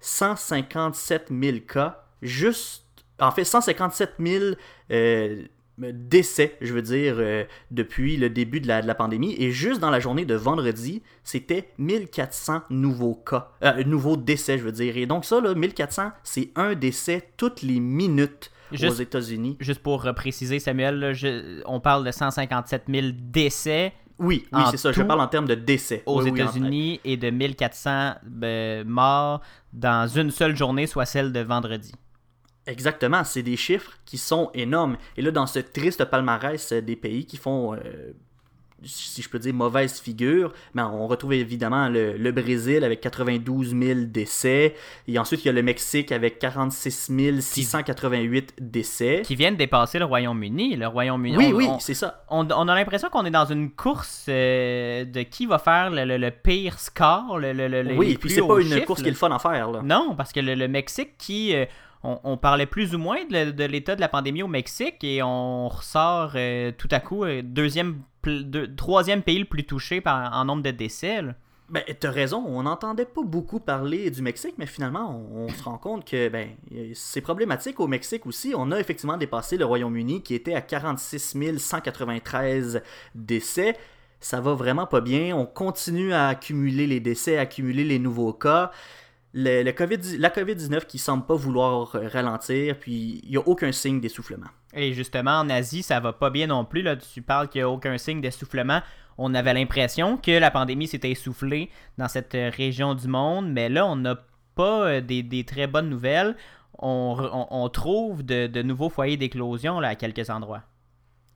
cent cinquante-sept mille cas, juste, en fait, cent cinquante-sept mille euh, décès, je veux dire, euh, depuis le début de la, de la pandémie. Et juste dans la journée de vendredi, c'était mille quatre cents nouveaux cas, euh, nouveaux décès, je veux dire. Et donc ça, là, mille quatre cents, c'est un décès toutes les minutes. Juste, aux États-Unis. Juste pour préciser, Samuel, là, je, on parle de cent cinquante-sept mille décès. Oui, oui c'est ça. Je parle en termes de décès. Aux oui, États-Unis oui, en fait. Et de mille quatre cents ben, morts dans une seule journée, soit celle de vendredi. Exactement. C'est des chiffres qui sont énormes. Et là, dans ce triste palmarès des pays qui font... Euh, si je peux dire, mauvaise figure. Mais on retrouve évidemment le, le Brésil avec quatre-vingt-douze mille décès. Et ensuite, il y a le Mexique avec quarante-six mille six cent quatre-vingt-huit décès. Qui viennent dépasser le Royaume-Uni. Le Royaume-Uni. Oui, on, oui, on, c'est ça. On, on a l'impression qu'on est dans une course euh, de qui va faire le, le, le pire score. Le, le, le, oui, et puis c'est pas une chiffre, course là. Qui est le fun à faire. Là. Non, parce que le, le Mexique qui... Euh, On, on parlait plus ou moins de, de l'état de la pandémie au Mexique et on ressort euh, tout à coup euh, deuxième, pl- de, troisième pays le plus touché par, en nombre de décès. Là. Ben, t'as raison, on n'entendait pas beaucoup parler du Mexique, mais finalement, on, on se rend compte que ben, c'est problématique au Mexique aussi. On a effectivement dépassé le Royaume-Uni qui était à quarante-six mille cent quatre-vingt-treize décès. Ça va vraiment pas bien. On continue à accumuler les décès, à accumuler les nouveaux cas. Le, le COVID, la COVID dix-neuf qui semble pas vouloir ralentir, puis il n'y a aucun signe d'essoufflement. Et justement, en Asie, ça va pas bien non plus. Là, tu parles qu'il n'y a aucun signe d'essoufflement. On avait l'impression que la pandémie s'était essoufflée dans cette région du monde, mais là, on n'a pas des, des très bonnes nouvelles. On, on, on trouve de, de nouveaux foyers d'éclosion là, à quelques endroits.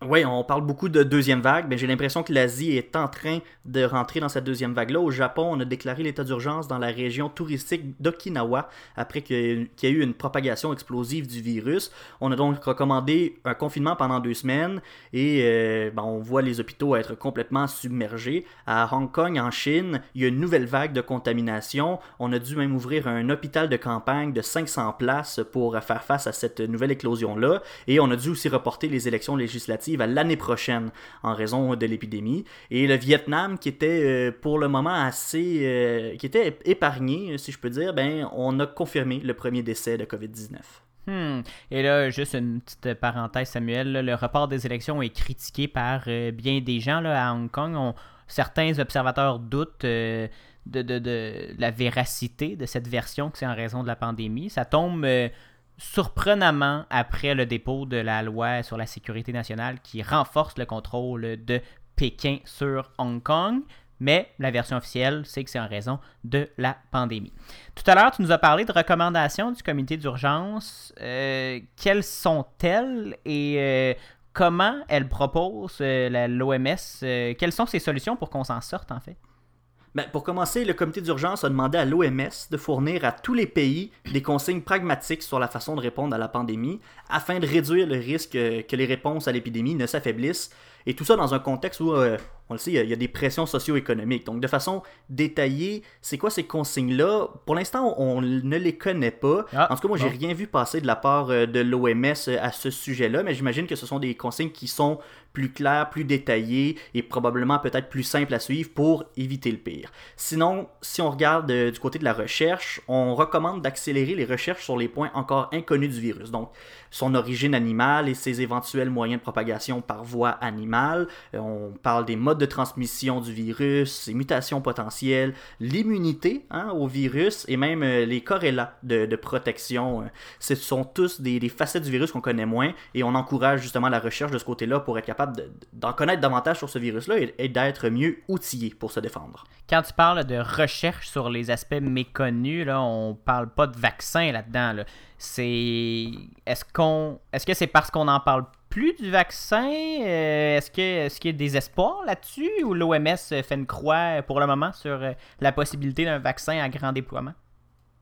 Oui, on parle beaucoup de deuxième vague, mais j'ai l'impression que l'Asie est en train de rentrer dans cette deuxième vague-là. Au Japon, on a déclaré l'état d'urgence dans la région touristique d'Okinawa après qu'il y a eu une propagation explosive du virus. On a donc recommandé un confinement pendant deux semaines et euh, ben, on voit les hôpitaux être complètement submergés. À Hong Kong, en Chine, il y a une nouvelle vague de contamination. On a dû même ouvrir un hôpital de campagne de cinq cents places pour faire face à cette nouvelle éclosion-là. Et on a dû aussi reporter les élections législatives à l'année prochaine en raison de l'épidémie. Et le Vietnam, qui était euh, pour le moment assez... Euh, qui était épargné, si je peux dire, ben, on a confirmé le premier décès de COVID dix-neuf. Hmm. Et là, juste une petite parenthèse, Samuel, là, le report des élections est critiqué par euh, bien des gens là, à Hong Kong. On, certains observateurs doutent euh, de, de, de la véracité de cette version que c'est en raison de la pandémie. Ça tombe... Euh, surprenamment après le dépôt de la loi sur la sécurité nationale qui renforce le contrôle de Pékin sur Hong Kong, mais la version officielle, c'est que c'est en raison de la pandémie. Tout à l'heure, tu nous as parlé de recommandations du comité d'urgence. Euh, quelles sont-elles et euh, comment elle propose euh, la, l'O M S? Euh, quelles sont ses solutions pour qu'on s'en sorte, en fait? Ben, pour commencer, le comité d'urgence a demandé à l'O M S de fournir à tous les pays des consignes pragmatiques sur la façon de répondre à la pandémie afin de réduire le risque que les réponses à l'épidémie ne s'affaiblissent. Et tout ça dans un contexte où, euh, on le sait, il y a des pressions socio-économiques. Donc, de façon détaillée, c'est quoi ces consignes-là? Pour l'instant, on ne les connaît pas. Ah, en tout cas, moi, bon. j'ai rien vu passer de la part de l'O M S à ce sujet-là, mais j'imagine que ce sont des consignes qui sont plus claires, plus détaillées et probablement peut-être plus simples à suivre pour éviter le pire. Sinon, si on regarde euh, du côté de la recherche, on recommande d'accélérer les recherches sur les points encore inconnus du virus. Donc, son origine animale et ses éventuels moyens de propagation par voie animale. Euh, on parle des modes de transmission du virus, ses mutations potentielles, l'immunité hein, au virus et même euh, les corrélats de, de protection. Euh, ce sont tous des, des facettes du virus qu'on connaît moins et on encourage justement la recherche de ce côté-là pour être capable De, d'en connaître davantage sur ce virus-là et, et d'être mieux outillé pour se défendre. Quand tu parles de recherche sur les aspects méconnus, là, on parle pas de vaccin là-dedans. Là. C'est... Est-ce qu'on... Est-ce que c'est parce qu'on n'en parle plus du vaccin? Euh, est-ce que... est-ce qu'il y a des espoirs là-dessus? Ou l'O M S fait une croix pour le moment sur la possibilité d'un vaccin à grand déploiement?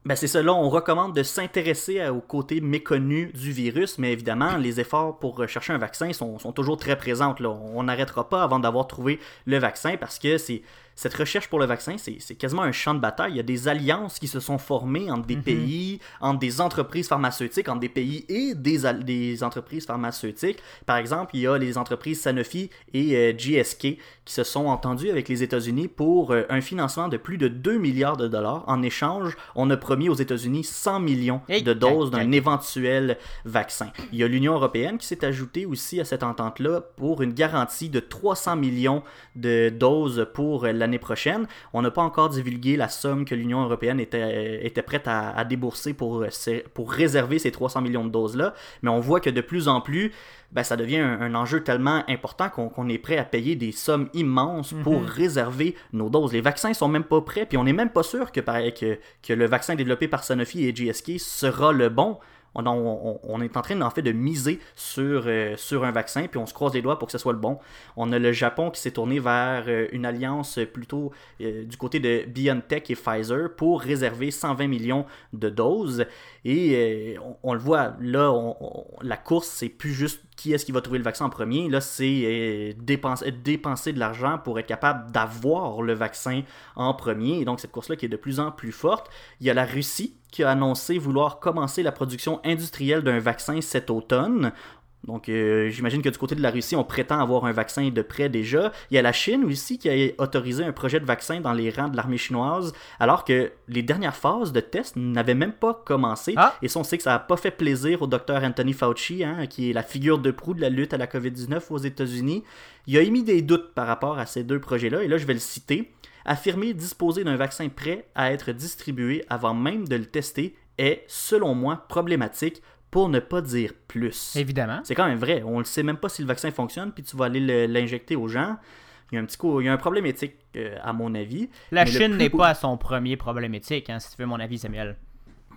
Ben c'est ça, là, on recommande de s'intéresser au côté méconnu du virus, mais évidemment, les efforts pour chercher un vaccin sont, sont toujours très présents. Là. On n'arrêtera pas avant d'avoir trouvé le vaccin parce que c'est, cette recherche pour le vaccin, c'est, c'est quasiment un champ de bataille. Il y a des alliances qui se sont formées entre des mm-hmm. pays, entre des entreprises pharmaceutiques, entre des pays et des, des entreprises pharmaceutiques. Par exemple, il y a les entreprises Sanofi et euh, G S K qui se sont entendues avec les États-Unis pour euh, un financement de plus de deux milliards de dollars. En échange, on a promis aux États-Unis cent millions de doses d'un éventuel vaccin. Il y a l'Union européenne qui s'est ajoutée aussi à cette entente-là pour une garantie de trois cents millions de doses pour l'année prochaine. On n'a pas encore divulgué la somme que l'Union européenne était, était prête à, à débourser pour, pour réserver ces trois cents millions de doses-là, mais on voit que de plus en plus, ben, ça devient un, un enjeu tellement important qu'on, qu'on est prêt à payer des sommes immenses pour mm-hmm. réserver nos doses. Les vaccins ne sont même pas prêts, puis on n'est même pas sûr que, pareil, que, que le vaccin développé par Sanofi et G S K sera le bon. On, on, on est en train en fait de miser sur, euh, sur un vaccin, puis on se croise les doigts pour que ce soit le bon. On a le Japon qui s'est tourné vers euh, une alliance plutôt euh, du côté de BioNTech et Pfizer pour réserver cent vingt millions de doses. Et euh, on, on le voit, là, on, on, la course, c'est plus juste qui est-ce qui va trouver le vaccin en premier. Là, c'est euh, dépenser, dépenser de l'argent pour être capable d'avoir le vaccin en premier. Et donc, cette course-là qui est de plus en plus forte. Il y a la Russie qui a annoncé vouloir commencer la production industrielle d'un vaccin cet automne. Donc, euh, j'imagine que du côté de la Russie, on prétend avoir un vaccin de près déjà. Il y a la Chine aussi qui a autorisé un projet de vaccin dans les rangs de l'armée chinoise, alors que les dernières phases de tests n'avaient même pas commencé. Ah. Et ça, on sait que ça n'a pas fait plaisir au docteur Anthony Fauci, hein, qui est la figure de proue de la lutte à la covid dix-neuf aux États-Unis. Il a émis des doutes par rapport à ces deux projets-là, et là, je vais le citer. Affirmer disposer d'un vaccin prêt à être distribué avant même de le tester est, selon moi, problématique, pour ne pas dire plus. Évidemment. C'est quand même vrai. On ne sait même pas si le vaccin fonctionne, puis tu vas aller le, l'injecter aux gens. Il y a un petit coup, il y a un problème éthique, euh, à mon avis. La Mais Chine n'est beau... pas à son premier problème éthique, hein, si tu veux mon avis, Samuel.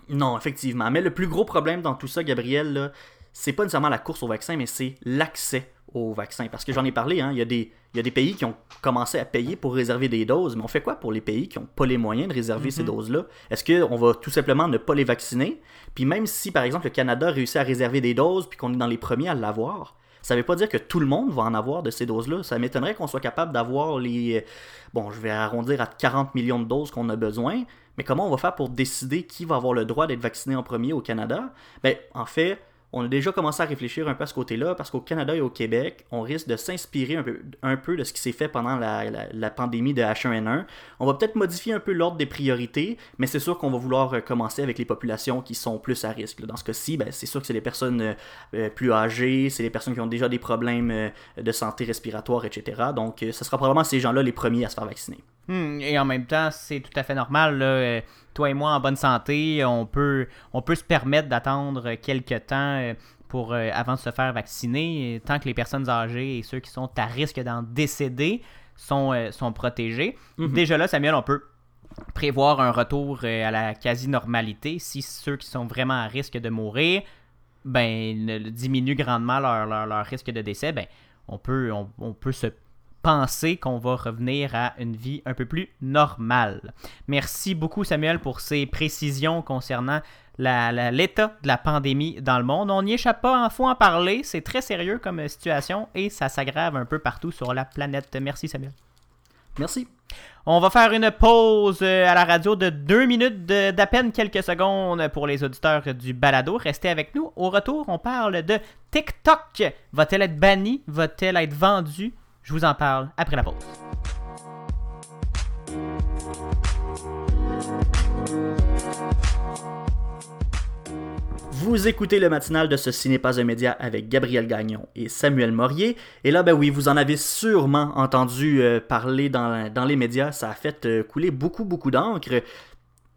Non, effectivement. Mais le plus gros problème dans tout ça, Gabriel, là, c'est pas nécessairement la course au vaccin, mais c'est l'accès au vaccin. Parce que j'en ai parlé, hein, il y a des, il y a des pays qui ont commencé à payer pour réserver des doses, mais on fait quoi pour les pays qui n'ont pas les moyens de réserver mm-hmm. ces doses-là? Est-ce qu'on va tout simplement ne pas les vacciner? Puis même si, par exemple, le Canada réussit à réserver des doses puis qu'on est dans les premiers à l'avoir, ça ne veut pas dire que tout le monde va en avoir de ces doses-là. Ça m'étonnerait qu'on soit capable d'avoir les... Bon, je vais arrondir à quarante millions de doses qu'on a besoin, mais comment on va faire pour décider qui va avoir le droit d'être vacciné en premier au Canada? Bien, en fait... On a déjà commencé à réfléchir un peu à ce côté-là, parce qu'au Canada et au Québec, on risque de s'inspirer un peu, un peu de ce qui s'est fait pendant la, la, la pandémie de H un N un. On va peut-être modifier un peu l'ordre des priorités, mais c'est sûr qu'on va vouloir commencer avec les populations qui sont plus à risque. Dans ce cas-ci, ben, c'est sûr que c'est les personnes euh, plus âgées, c'est les personnes qui ont déjà des problèmes euh, de santé respiratoire, et cetera. Donc, euh, ce sera probablement ces gens-là les premiers à se faire vacciner. Mmh, et en même temps, c'est tout à fait normal, là... Euh... Toi et moi, en bonne santé, on peut, on peut se permettre d'attendre quelques temps pour, euh, avant de se faire vacciner, tant que les personnes âgées et ceux qui sont à risque d'en décéder sont, euh, sont protégés. Mm-hmm. Déjà là, Samuel, on peut prévoir un retour à la quasi-normalité si ceux qui sont vraiment à risque de mourir ben, diminuent grandement leur, leur, leur risque de décès. Ben, on peut, on, on peut se penser qu'on va revenir à une vie un peu plus normale. Merci beaucoup, Samuel, pour ces précisions concernant la, la, l'état de la pandémie dans le monde. On n'y échappe pas, il faut en parler. C'est très sérieux comme situation et ça s'aggrave un peu partout sur la planète. Merci, Samuel. Merci. On va faire une pause à la radio de deux minutes de, d'à peine quelques secondes pour les auditeurs du balado. Restez avec nous. Au retour, on parle de TikTok. Va-t-elle être bannie? Va-t-elle être vendue? Je vous en parle après la pause. Vous écoutez le matinal de Ceci n'est pas un média avec Gabriel Gagnon et Samuel Morier. Et là, ben oui, vous en avez sûrement entendu euh, parler dans, dans les médias. Ça a fait euh, couler beaucoup, beaucoup d'encre.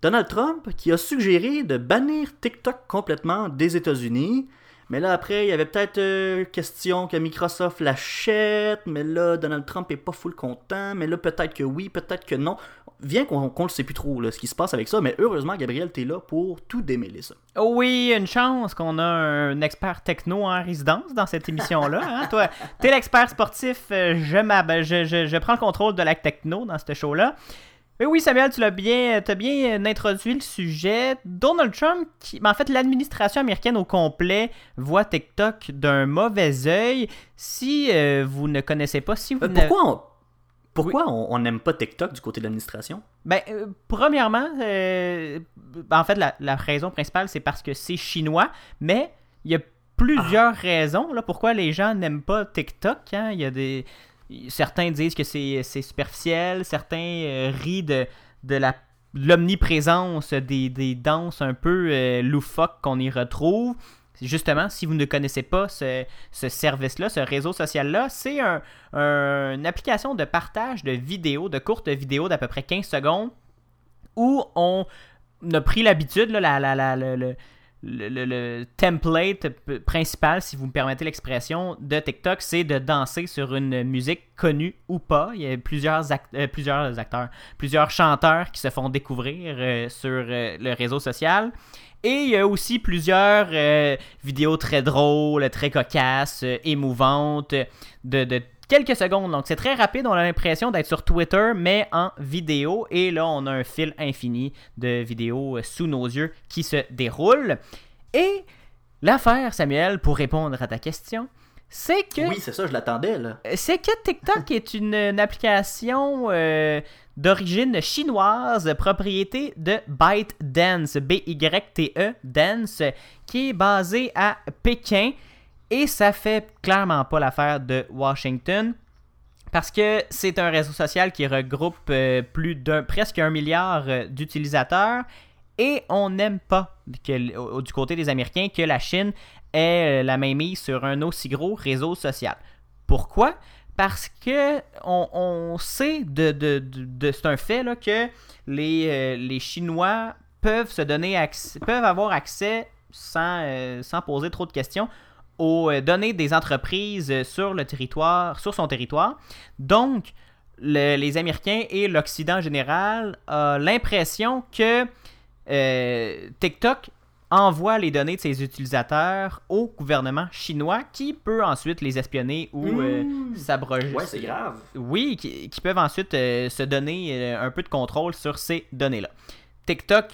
Donald Trump qui a suggéré de bannir TikTok complètement des États-Unis. Mais là, après, il y avait peut-être euh, question que Microsoft l'achète, mais là, Donald Trump n'est pas full content, mais là, peut-être que oui, peut-être que non. Viens qu'on ne le sait plus trop, là, ce qui se passe avec ça, mais heureusement, Gabriel, t'es là pour tout démêler ça. Oh oui, une chance qu'on a un expert techno en résidence dans cette émission-là. Hein? Toi, t'es l'expert sportif, je, je, je, je prends le contrôle de la techno dans ce show-là. Mais oui, Samuel, tu l'as bien, t'as bien introduit le sujet. Donald Trump, qui, en fait, l'administration américaine au complet voit TikTok d'un mauvais œil. Si euh, vous ne connaissez pas, si vous euh, pourquoi ne... on, pourquoi oui. on n'aime pas TikTok du côté de l'administration? Ben, euh, premièrement, euh, en fait, la, la raison principale, c'est parce que c'est chinois, mais il y a plusieurs ah. raisons là pourquoi les gens n'aiment pas TikTok. Hein. Il y a des Certains disent que c'est, c'est superficiel, certains euh, rient de, de, la, de l'omniprésence des, des danses un peu euh, loufoques qu'on y retrouve. Justement, si vous ne connaissez pas ce, ce service-là, ce réseau social-là, c'est un, un, une application de partage de vidéos, de courtes vidéos d'à peu près quinze secondes, où on a pris l'habitude, là, la, la, la, la, la, Le, le, le template p- principal, si vous me permettez l'expression, de TikTok, c'est de danser sur une musique connue ou pas. Il y a plusieurs, act- euh, plusieurs acteurs, plusieurs chanteurs qui se font découvrir euh, sur euh, le réseau social. Et il y a aussi plusieurs euh, vidéos très drôles, très cocasses, euh, émouvantes, de, de quelques secondes. Donc c'est très rapide, on a l'impression d'être sur Twitter, mais en vidéo. Et là, on a un fil infini de vidéos sous nos yeux qui se déroulent. Et l'affaire, Samuel, pour répondre à ta question, c'est que... Oui, c'est ça, je l'attendais, là. C'est que TikTok est une, une application euh, d'origine chinoise, propriété de ByteDance, B Y T E, Dance, qui est basée à Pékin. Et ça fait clairement pas l'affaire de Washington, parce que c'est un réseau social qui regroupe euh, plus d'un presque un milliard euh, d'utilisateurs, et on n'aime pas que, au, du côté des Américains que la Chine ait euh, la mainmise sur un aussi gros réseau social. Pourquoi? Parce que on, on sait de, de, de, de c'est un fait là, que les, euh, les Chinois peuvent se donner accès, peuvent avoir accès sans, euh, sans poser trop de questions aux données des entreprises sur le territoire, sur son territoire. Donc, le, les Américains et l'Occident en général ont l'impression que euh, TikTok envoie les données de ses utilisateurs au gouvernement chinois, qui peut ensuite les espionner ou mmh. euh, s'abroger. Ouais, c'est grave. Oui, qui, qui peuvent ensuite euh, se donner euh, un peu de contrôle sur ces données-là. TikTok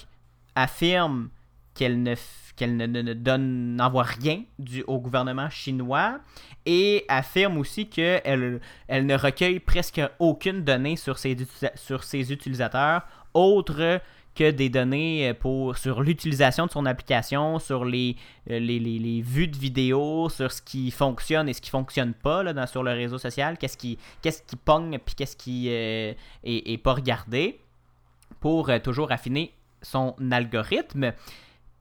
affirme qu'elle ne fait qu'elle ne, ne, ne donne, n'envoie rien du, au gouvernement chinois, et affirme aussi qu'elle elle ne recueille presque aucune donnée sur ses, sur ses utilisateurs, autre que des données pour, sur l'utilisation de son application, sur les, les, les, les vues de vidéos, sur ce qui fonctionne et ce qui ne fonctionne pas là, dans, sur le réseau social, qu'est-ce qui, qu'est-ce qui pogne puis qu'est-ce qui n'est euh, pas regardé, pour euh, toujours affiner son algorithme.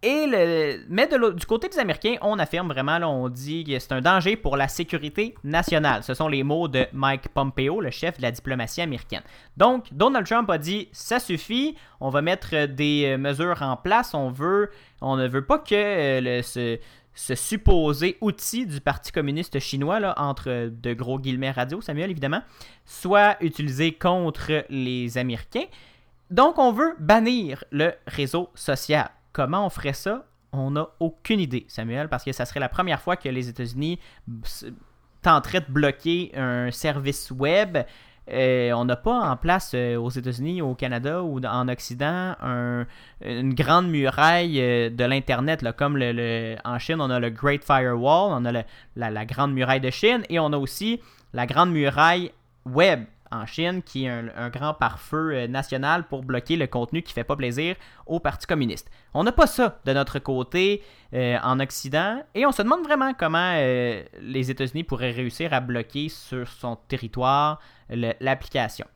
Et le, mais de du côté des Américains, on affirme vraiment, là, on dit que c'est un danger pour la sécurité nationale. Ce sont les mots de Mike Pompeo, le chef de la diplomatie américaine. Donc, Donald Trump a dit « ça suffit, on va mettre des mesures en place, on, veut, on ne veut pas que euh, le, ce, ce supposé outil du Parti communiste chinois, là, entre de gros guillemets radio, Samuel évidemment, soit utilisé contre les Américains. Donc, on veut bannir le réseau social. » Comment on ferait ça? On n'a aucune idée, Samuel, parce que ça serait la première fois que les États-Unis tenteraient de bloquer un service web. Euh, on n'a pas en place euh, aux États-Unis, au Canada ou en Occident un, une grande muraille euh, de l'Internet. Là, comme le, le, en Chine, on a le Great Firewall, on a le, la, la grande muraille de Chine, et on a aussi la grande muraille web en Chine, qui est un, un grand pare-feu national pour bloquer le contenu qui ne fait pas plaisir au Parti communiste. On n'a pas ça de notre côté euh, en Occident, et on se demande vraiment comment euh, les États-Unis pourraient réussir à bloquer sur son territoire le, l'application.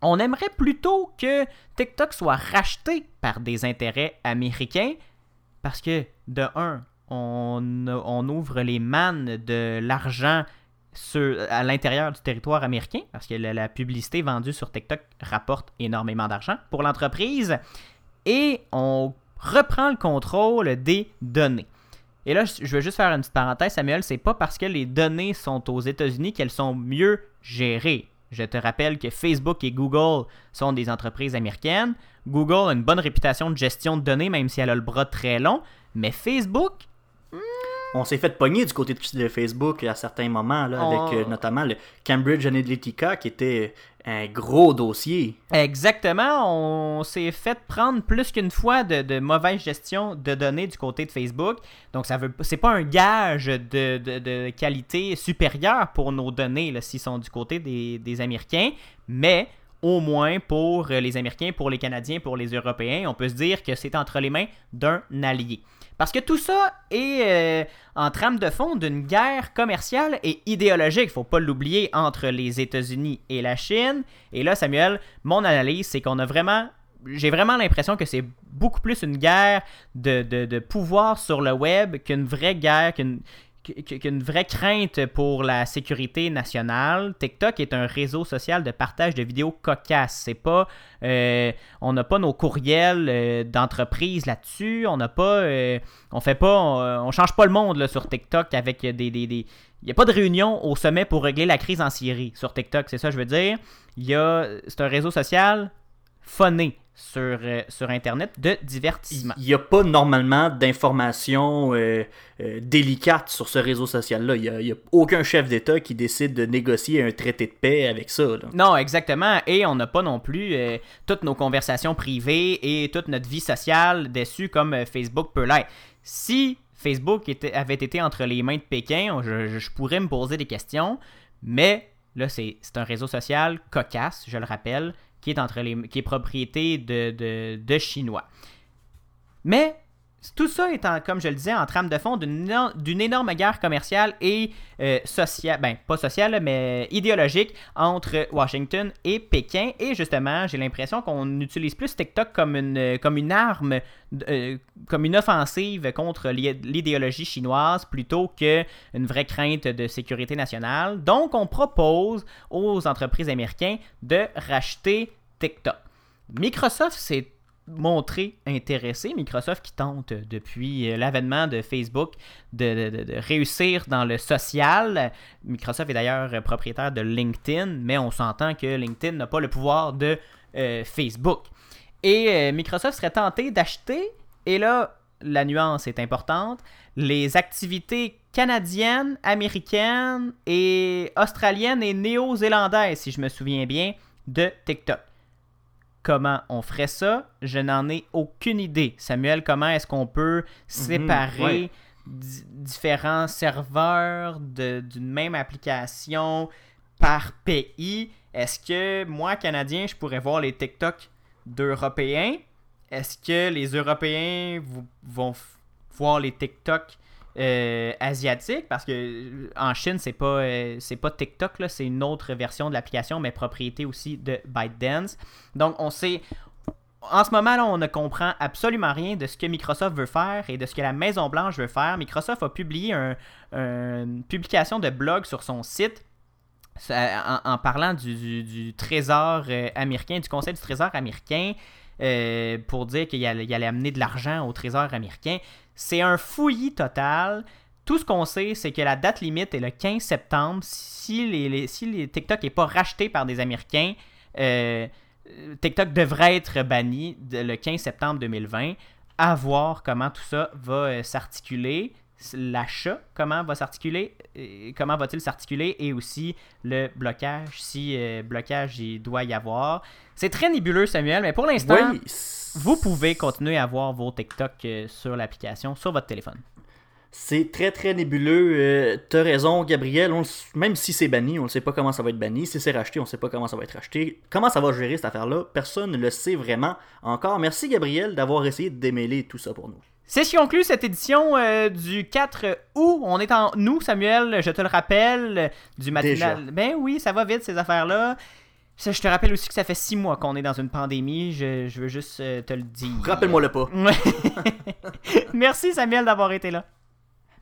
On aimerait plutôt que TikTok soit racheté par des intérêts américains, parce que, de un, on, on ouvre les mannes de l'argent Sur, à l'intérieur du territoire américain, parce que la, la publicité vendue sur TikTok rapporte énormément d'argent pour l'entreprise, et on reprend le contrôle des données. Et là, je veux juste faire une petite parenthèse, Samuel, c'est pas parce que les données sont aux États-Unis qu'elles sont mieux gérées. Je te rappelle que Facebook et Google sont des entreprises américaines. Google a une bonne réputation de gestion de données, même si elle a le bras très long, mais Facebook... Hmm, on s'est fait pogner du côté de Facebook à certains moments, là, on... avec euh, notamment le Cambridge Analytica, qui était un gros dossier. Exactement, on s'est fait prendre plus qu'une fois de, de mauvaise gestion de données du côté de Facebook. Donc, ça veut, c'est pas un gage de, de, de qualité supérieure pour nos données, là, s'ils sont du côté des, des Américains, mais... au moins pour les Américains, pour les Canadiens, pour les Européens, on peut se dire que c'est entre les mains d'un allié. Parce que tout ça est euh, en trame de fond d'une guerre commerciale et idéologique, il ne faut pas l'oublier, entre les États-Unis et la Chine. Et là, Samuel, mon analyse, c'est qu'on a vraiment... j'ai vraiment l'impression que c'est beaucoup plus une guerre de, de, de pouvoir sur le web qu'une vraie guerre... qu'une, qu'une vraie crainte pour la sécurité nationale. TikTok est un réseau social de partage de vidéos cocasses. C'est pas, euh, on n'a pas nos courriels euh, d'entreprise là-dessus. On n'a pas, euh, on fait pas, on, on change pas le monde là, sur TikTok avec des, des, des... il n'y a pas de réunion au sommet pour régler la crise en Syrie sur TikTok. C'est ça que je veux dire. Il y a, c'est un réseau social phoné. Sur, euh, sur Internet, de divertissement. Il n'y a pas normalement d'informations euh, euh, délicates sur ce réseau social-là. Il n'y a, a aucun chef d'État qui décide de négocier un traité de paix avec ça, là. Non, exactement. Et on n'a pas non plus euh, toutes nos conversations privées et toute notre vie sociale dessus comme euh, Facebook peut l'être. Si Facebook était, avait été entre les mains de Pékin, je, je pourrais me poser des questions, mais là, c'est, c'est un réseau social cocasse, je le rappelle, qui est, entre les, qui est propriété de, de, de Chinois. Mais tout ça est, en, comme je le disais, en trame de fond d'une, d'une énorme guerre commerciale et euh, sociale, ben pas sociale, mais idéologique entre Washington et Pékin. Et justement, j'ai l'impression qu'on utilise plus TikTok comme une, comme une arme, euh, comme une offensive contre l'idéologie chinoise plutôt qu'une vraie crainte de sécurité nationale. Donc, on propose aux entreprises américaines de racheter TikTok. Microsoft, c'est montré intéressé. Microsoft qui tente depuis l'avènement de Facebook de, de, de réussir dans le social. Microsoft est d'ailleurs propriétaire de LinkedIn, mais on s'entend que LinkedIn n'a pas le pouvoir de euh, Facebook. Et euh, Microsoft serait tenté d'acheter, et là, la nuance est importante, les activités canadiennes, américaines et australiennes et néo-zélandaises, si je me souviens bien, de TikTok. Comment on ferait ça? Je n'en ai aucune idée. Samuel, comment est-ce qu'on peut séparer mmh, ouais. d- différents serveurs de, d'une même application par pays? Est-ce que moi, Canadien, je pourrais voir les TikTok d'Européens? Est-ce que les Européens v- vont f- voir les TikTok euh, asiatiques? Parce que en Chine, c'est pas, euh, c'est pas TikTok, là, c'est une autre version de l'application, mais propriété aussi de ByteDance. Donc, on sait, en ce moment, là, on ne comprend absolument rien de ce que Microsoft veut faire et de ce que la Maison-Blanche veut faire. Microsoft a publié un, un, une publication de blog sur son site en, en parlant du, du, du trésor américain, du Conseil du trésor américain, euh, pour dire qu'il allait, il allait amener de l'argent au trésor américain. C'est un fouillis total. Tout ce qu'on sait, c'est que la date limite est le quinze septembre. Si, les, les, si les TikTok n'est pas racheté par des Américains, euh, TikTok devrait être banni le quinze septembre deux mille vingt. À voir comment tout ça va s'articuler. L'achat, comment va s'articuler, comment va-t-il s'articuler, et aussi le blocage, si euh, blocage il doit y avoir. C'est très nébuleux, Samuel, mais pour l'instant, oui. Vous pouvez continuer à voir vos TikTok sur l'application, sur votre téléphone. C'est très, très nébuleux. Euh, t'as raison, Gabriel. On, même si c'est banni, on ne sait pas comment ça va être banni. Si c'est racheté, on ne sait pas comment ça va être racheté. Comment ça va gérer cette affaire-là? Personne ne le sait vraiment encore. Merci, Gabriel, d'avoir essayé de démêler tout ça pour nous. C'est ce qui conclut cette édition euh, du quatre août. On est en nous, Samuel, je te le rappelle, du matinal. Déjà. Ben oui, ça va vite, ces affaires-là. Ça, je te rappelle aussi que ça fait six mois qu'on est dans une pandémie. Je, je veux juste euh, te le dire. Rappelle-moi le pas. Merci, Samuel, d'avoir été là.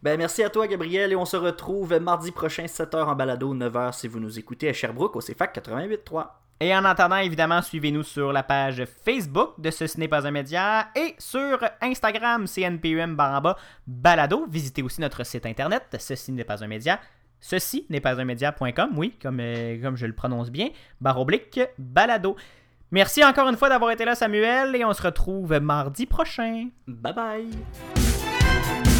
Ben, merci à toi, Gabriel, et on se retrouve mardi prochain, sept heures en balado, neuf heures si vous nous écoutez à Sherbrooke au C F A Q quatre-vingt-huit point trois. Et en attendant, évidemment, suivez-nous sur la page Facebook de Ce Ce n'est pas un média et sur Instagram, C N P U M baramba balado. Visitez aussi notre site internet, Ceci n'est pas un média. Ceci n'est pas un média point com, oui, comme, euh, comme je le prononce bien, barre oblique balado. Merci encore une fois d'avoir été là, Samuel, et on se retrouve mardi prochain. Bye bye!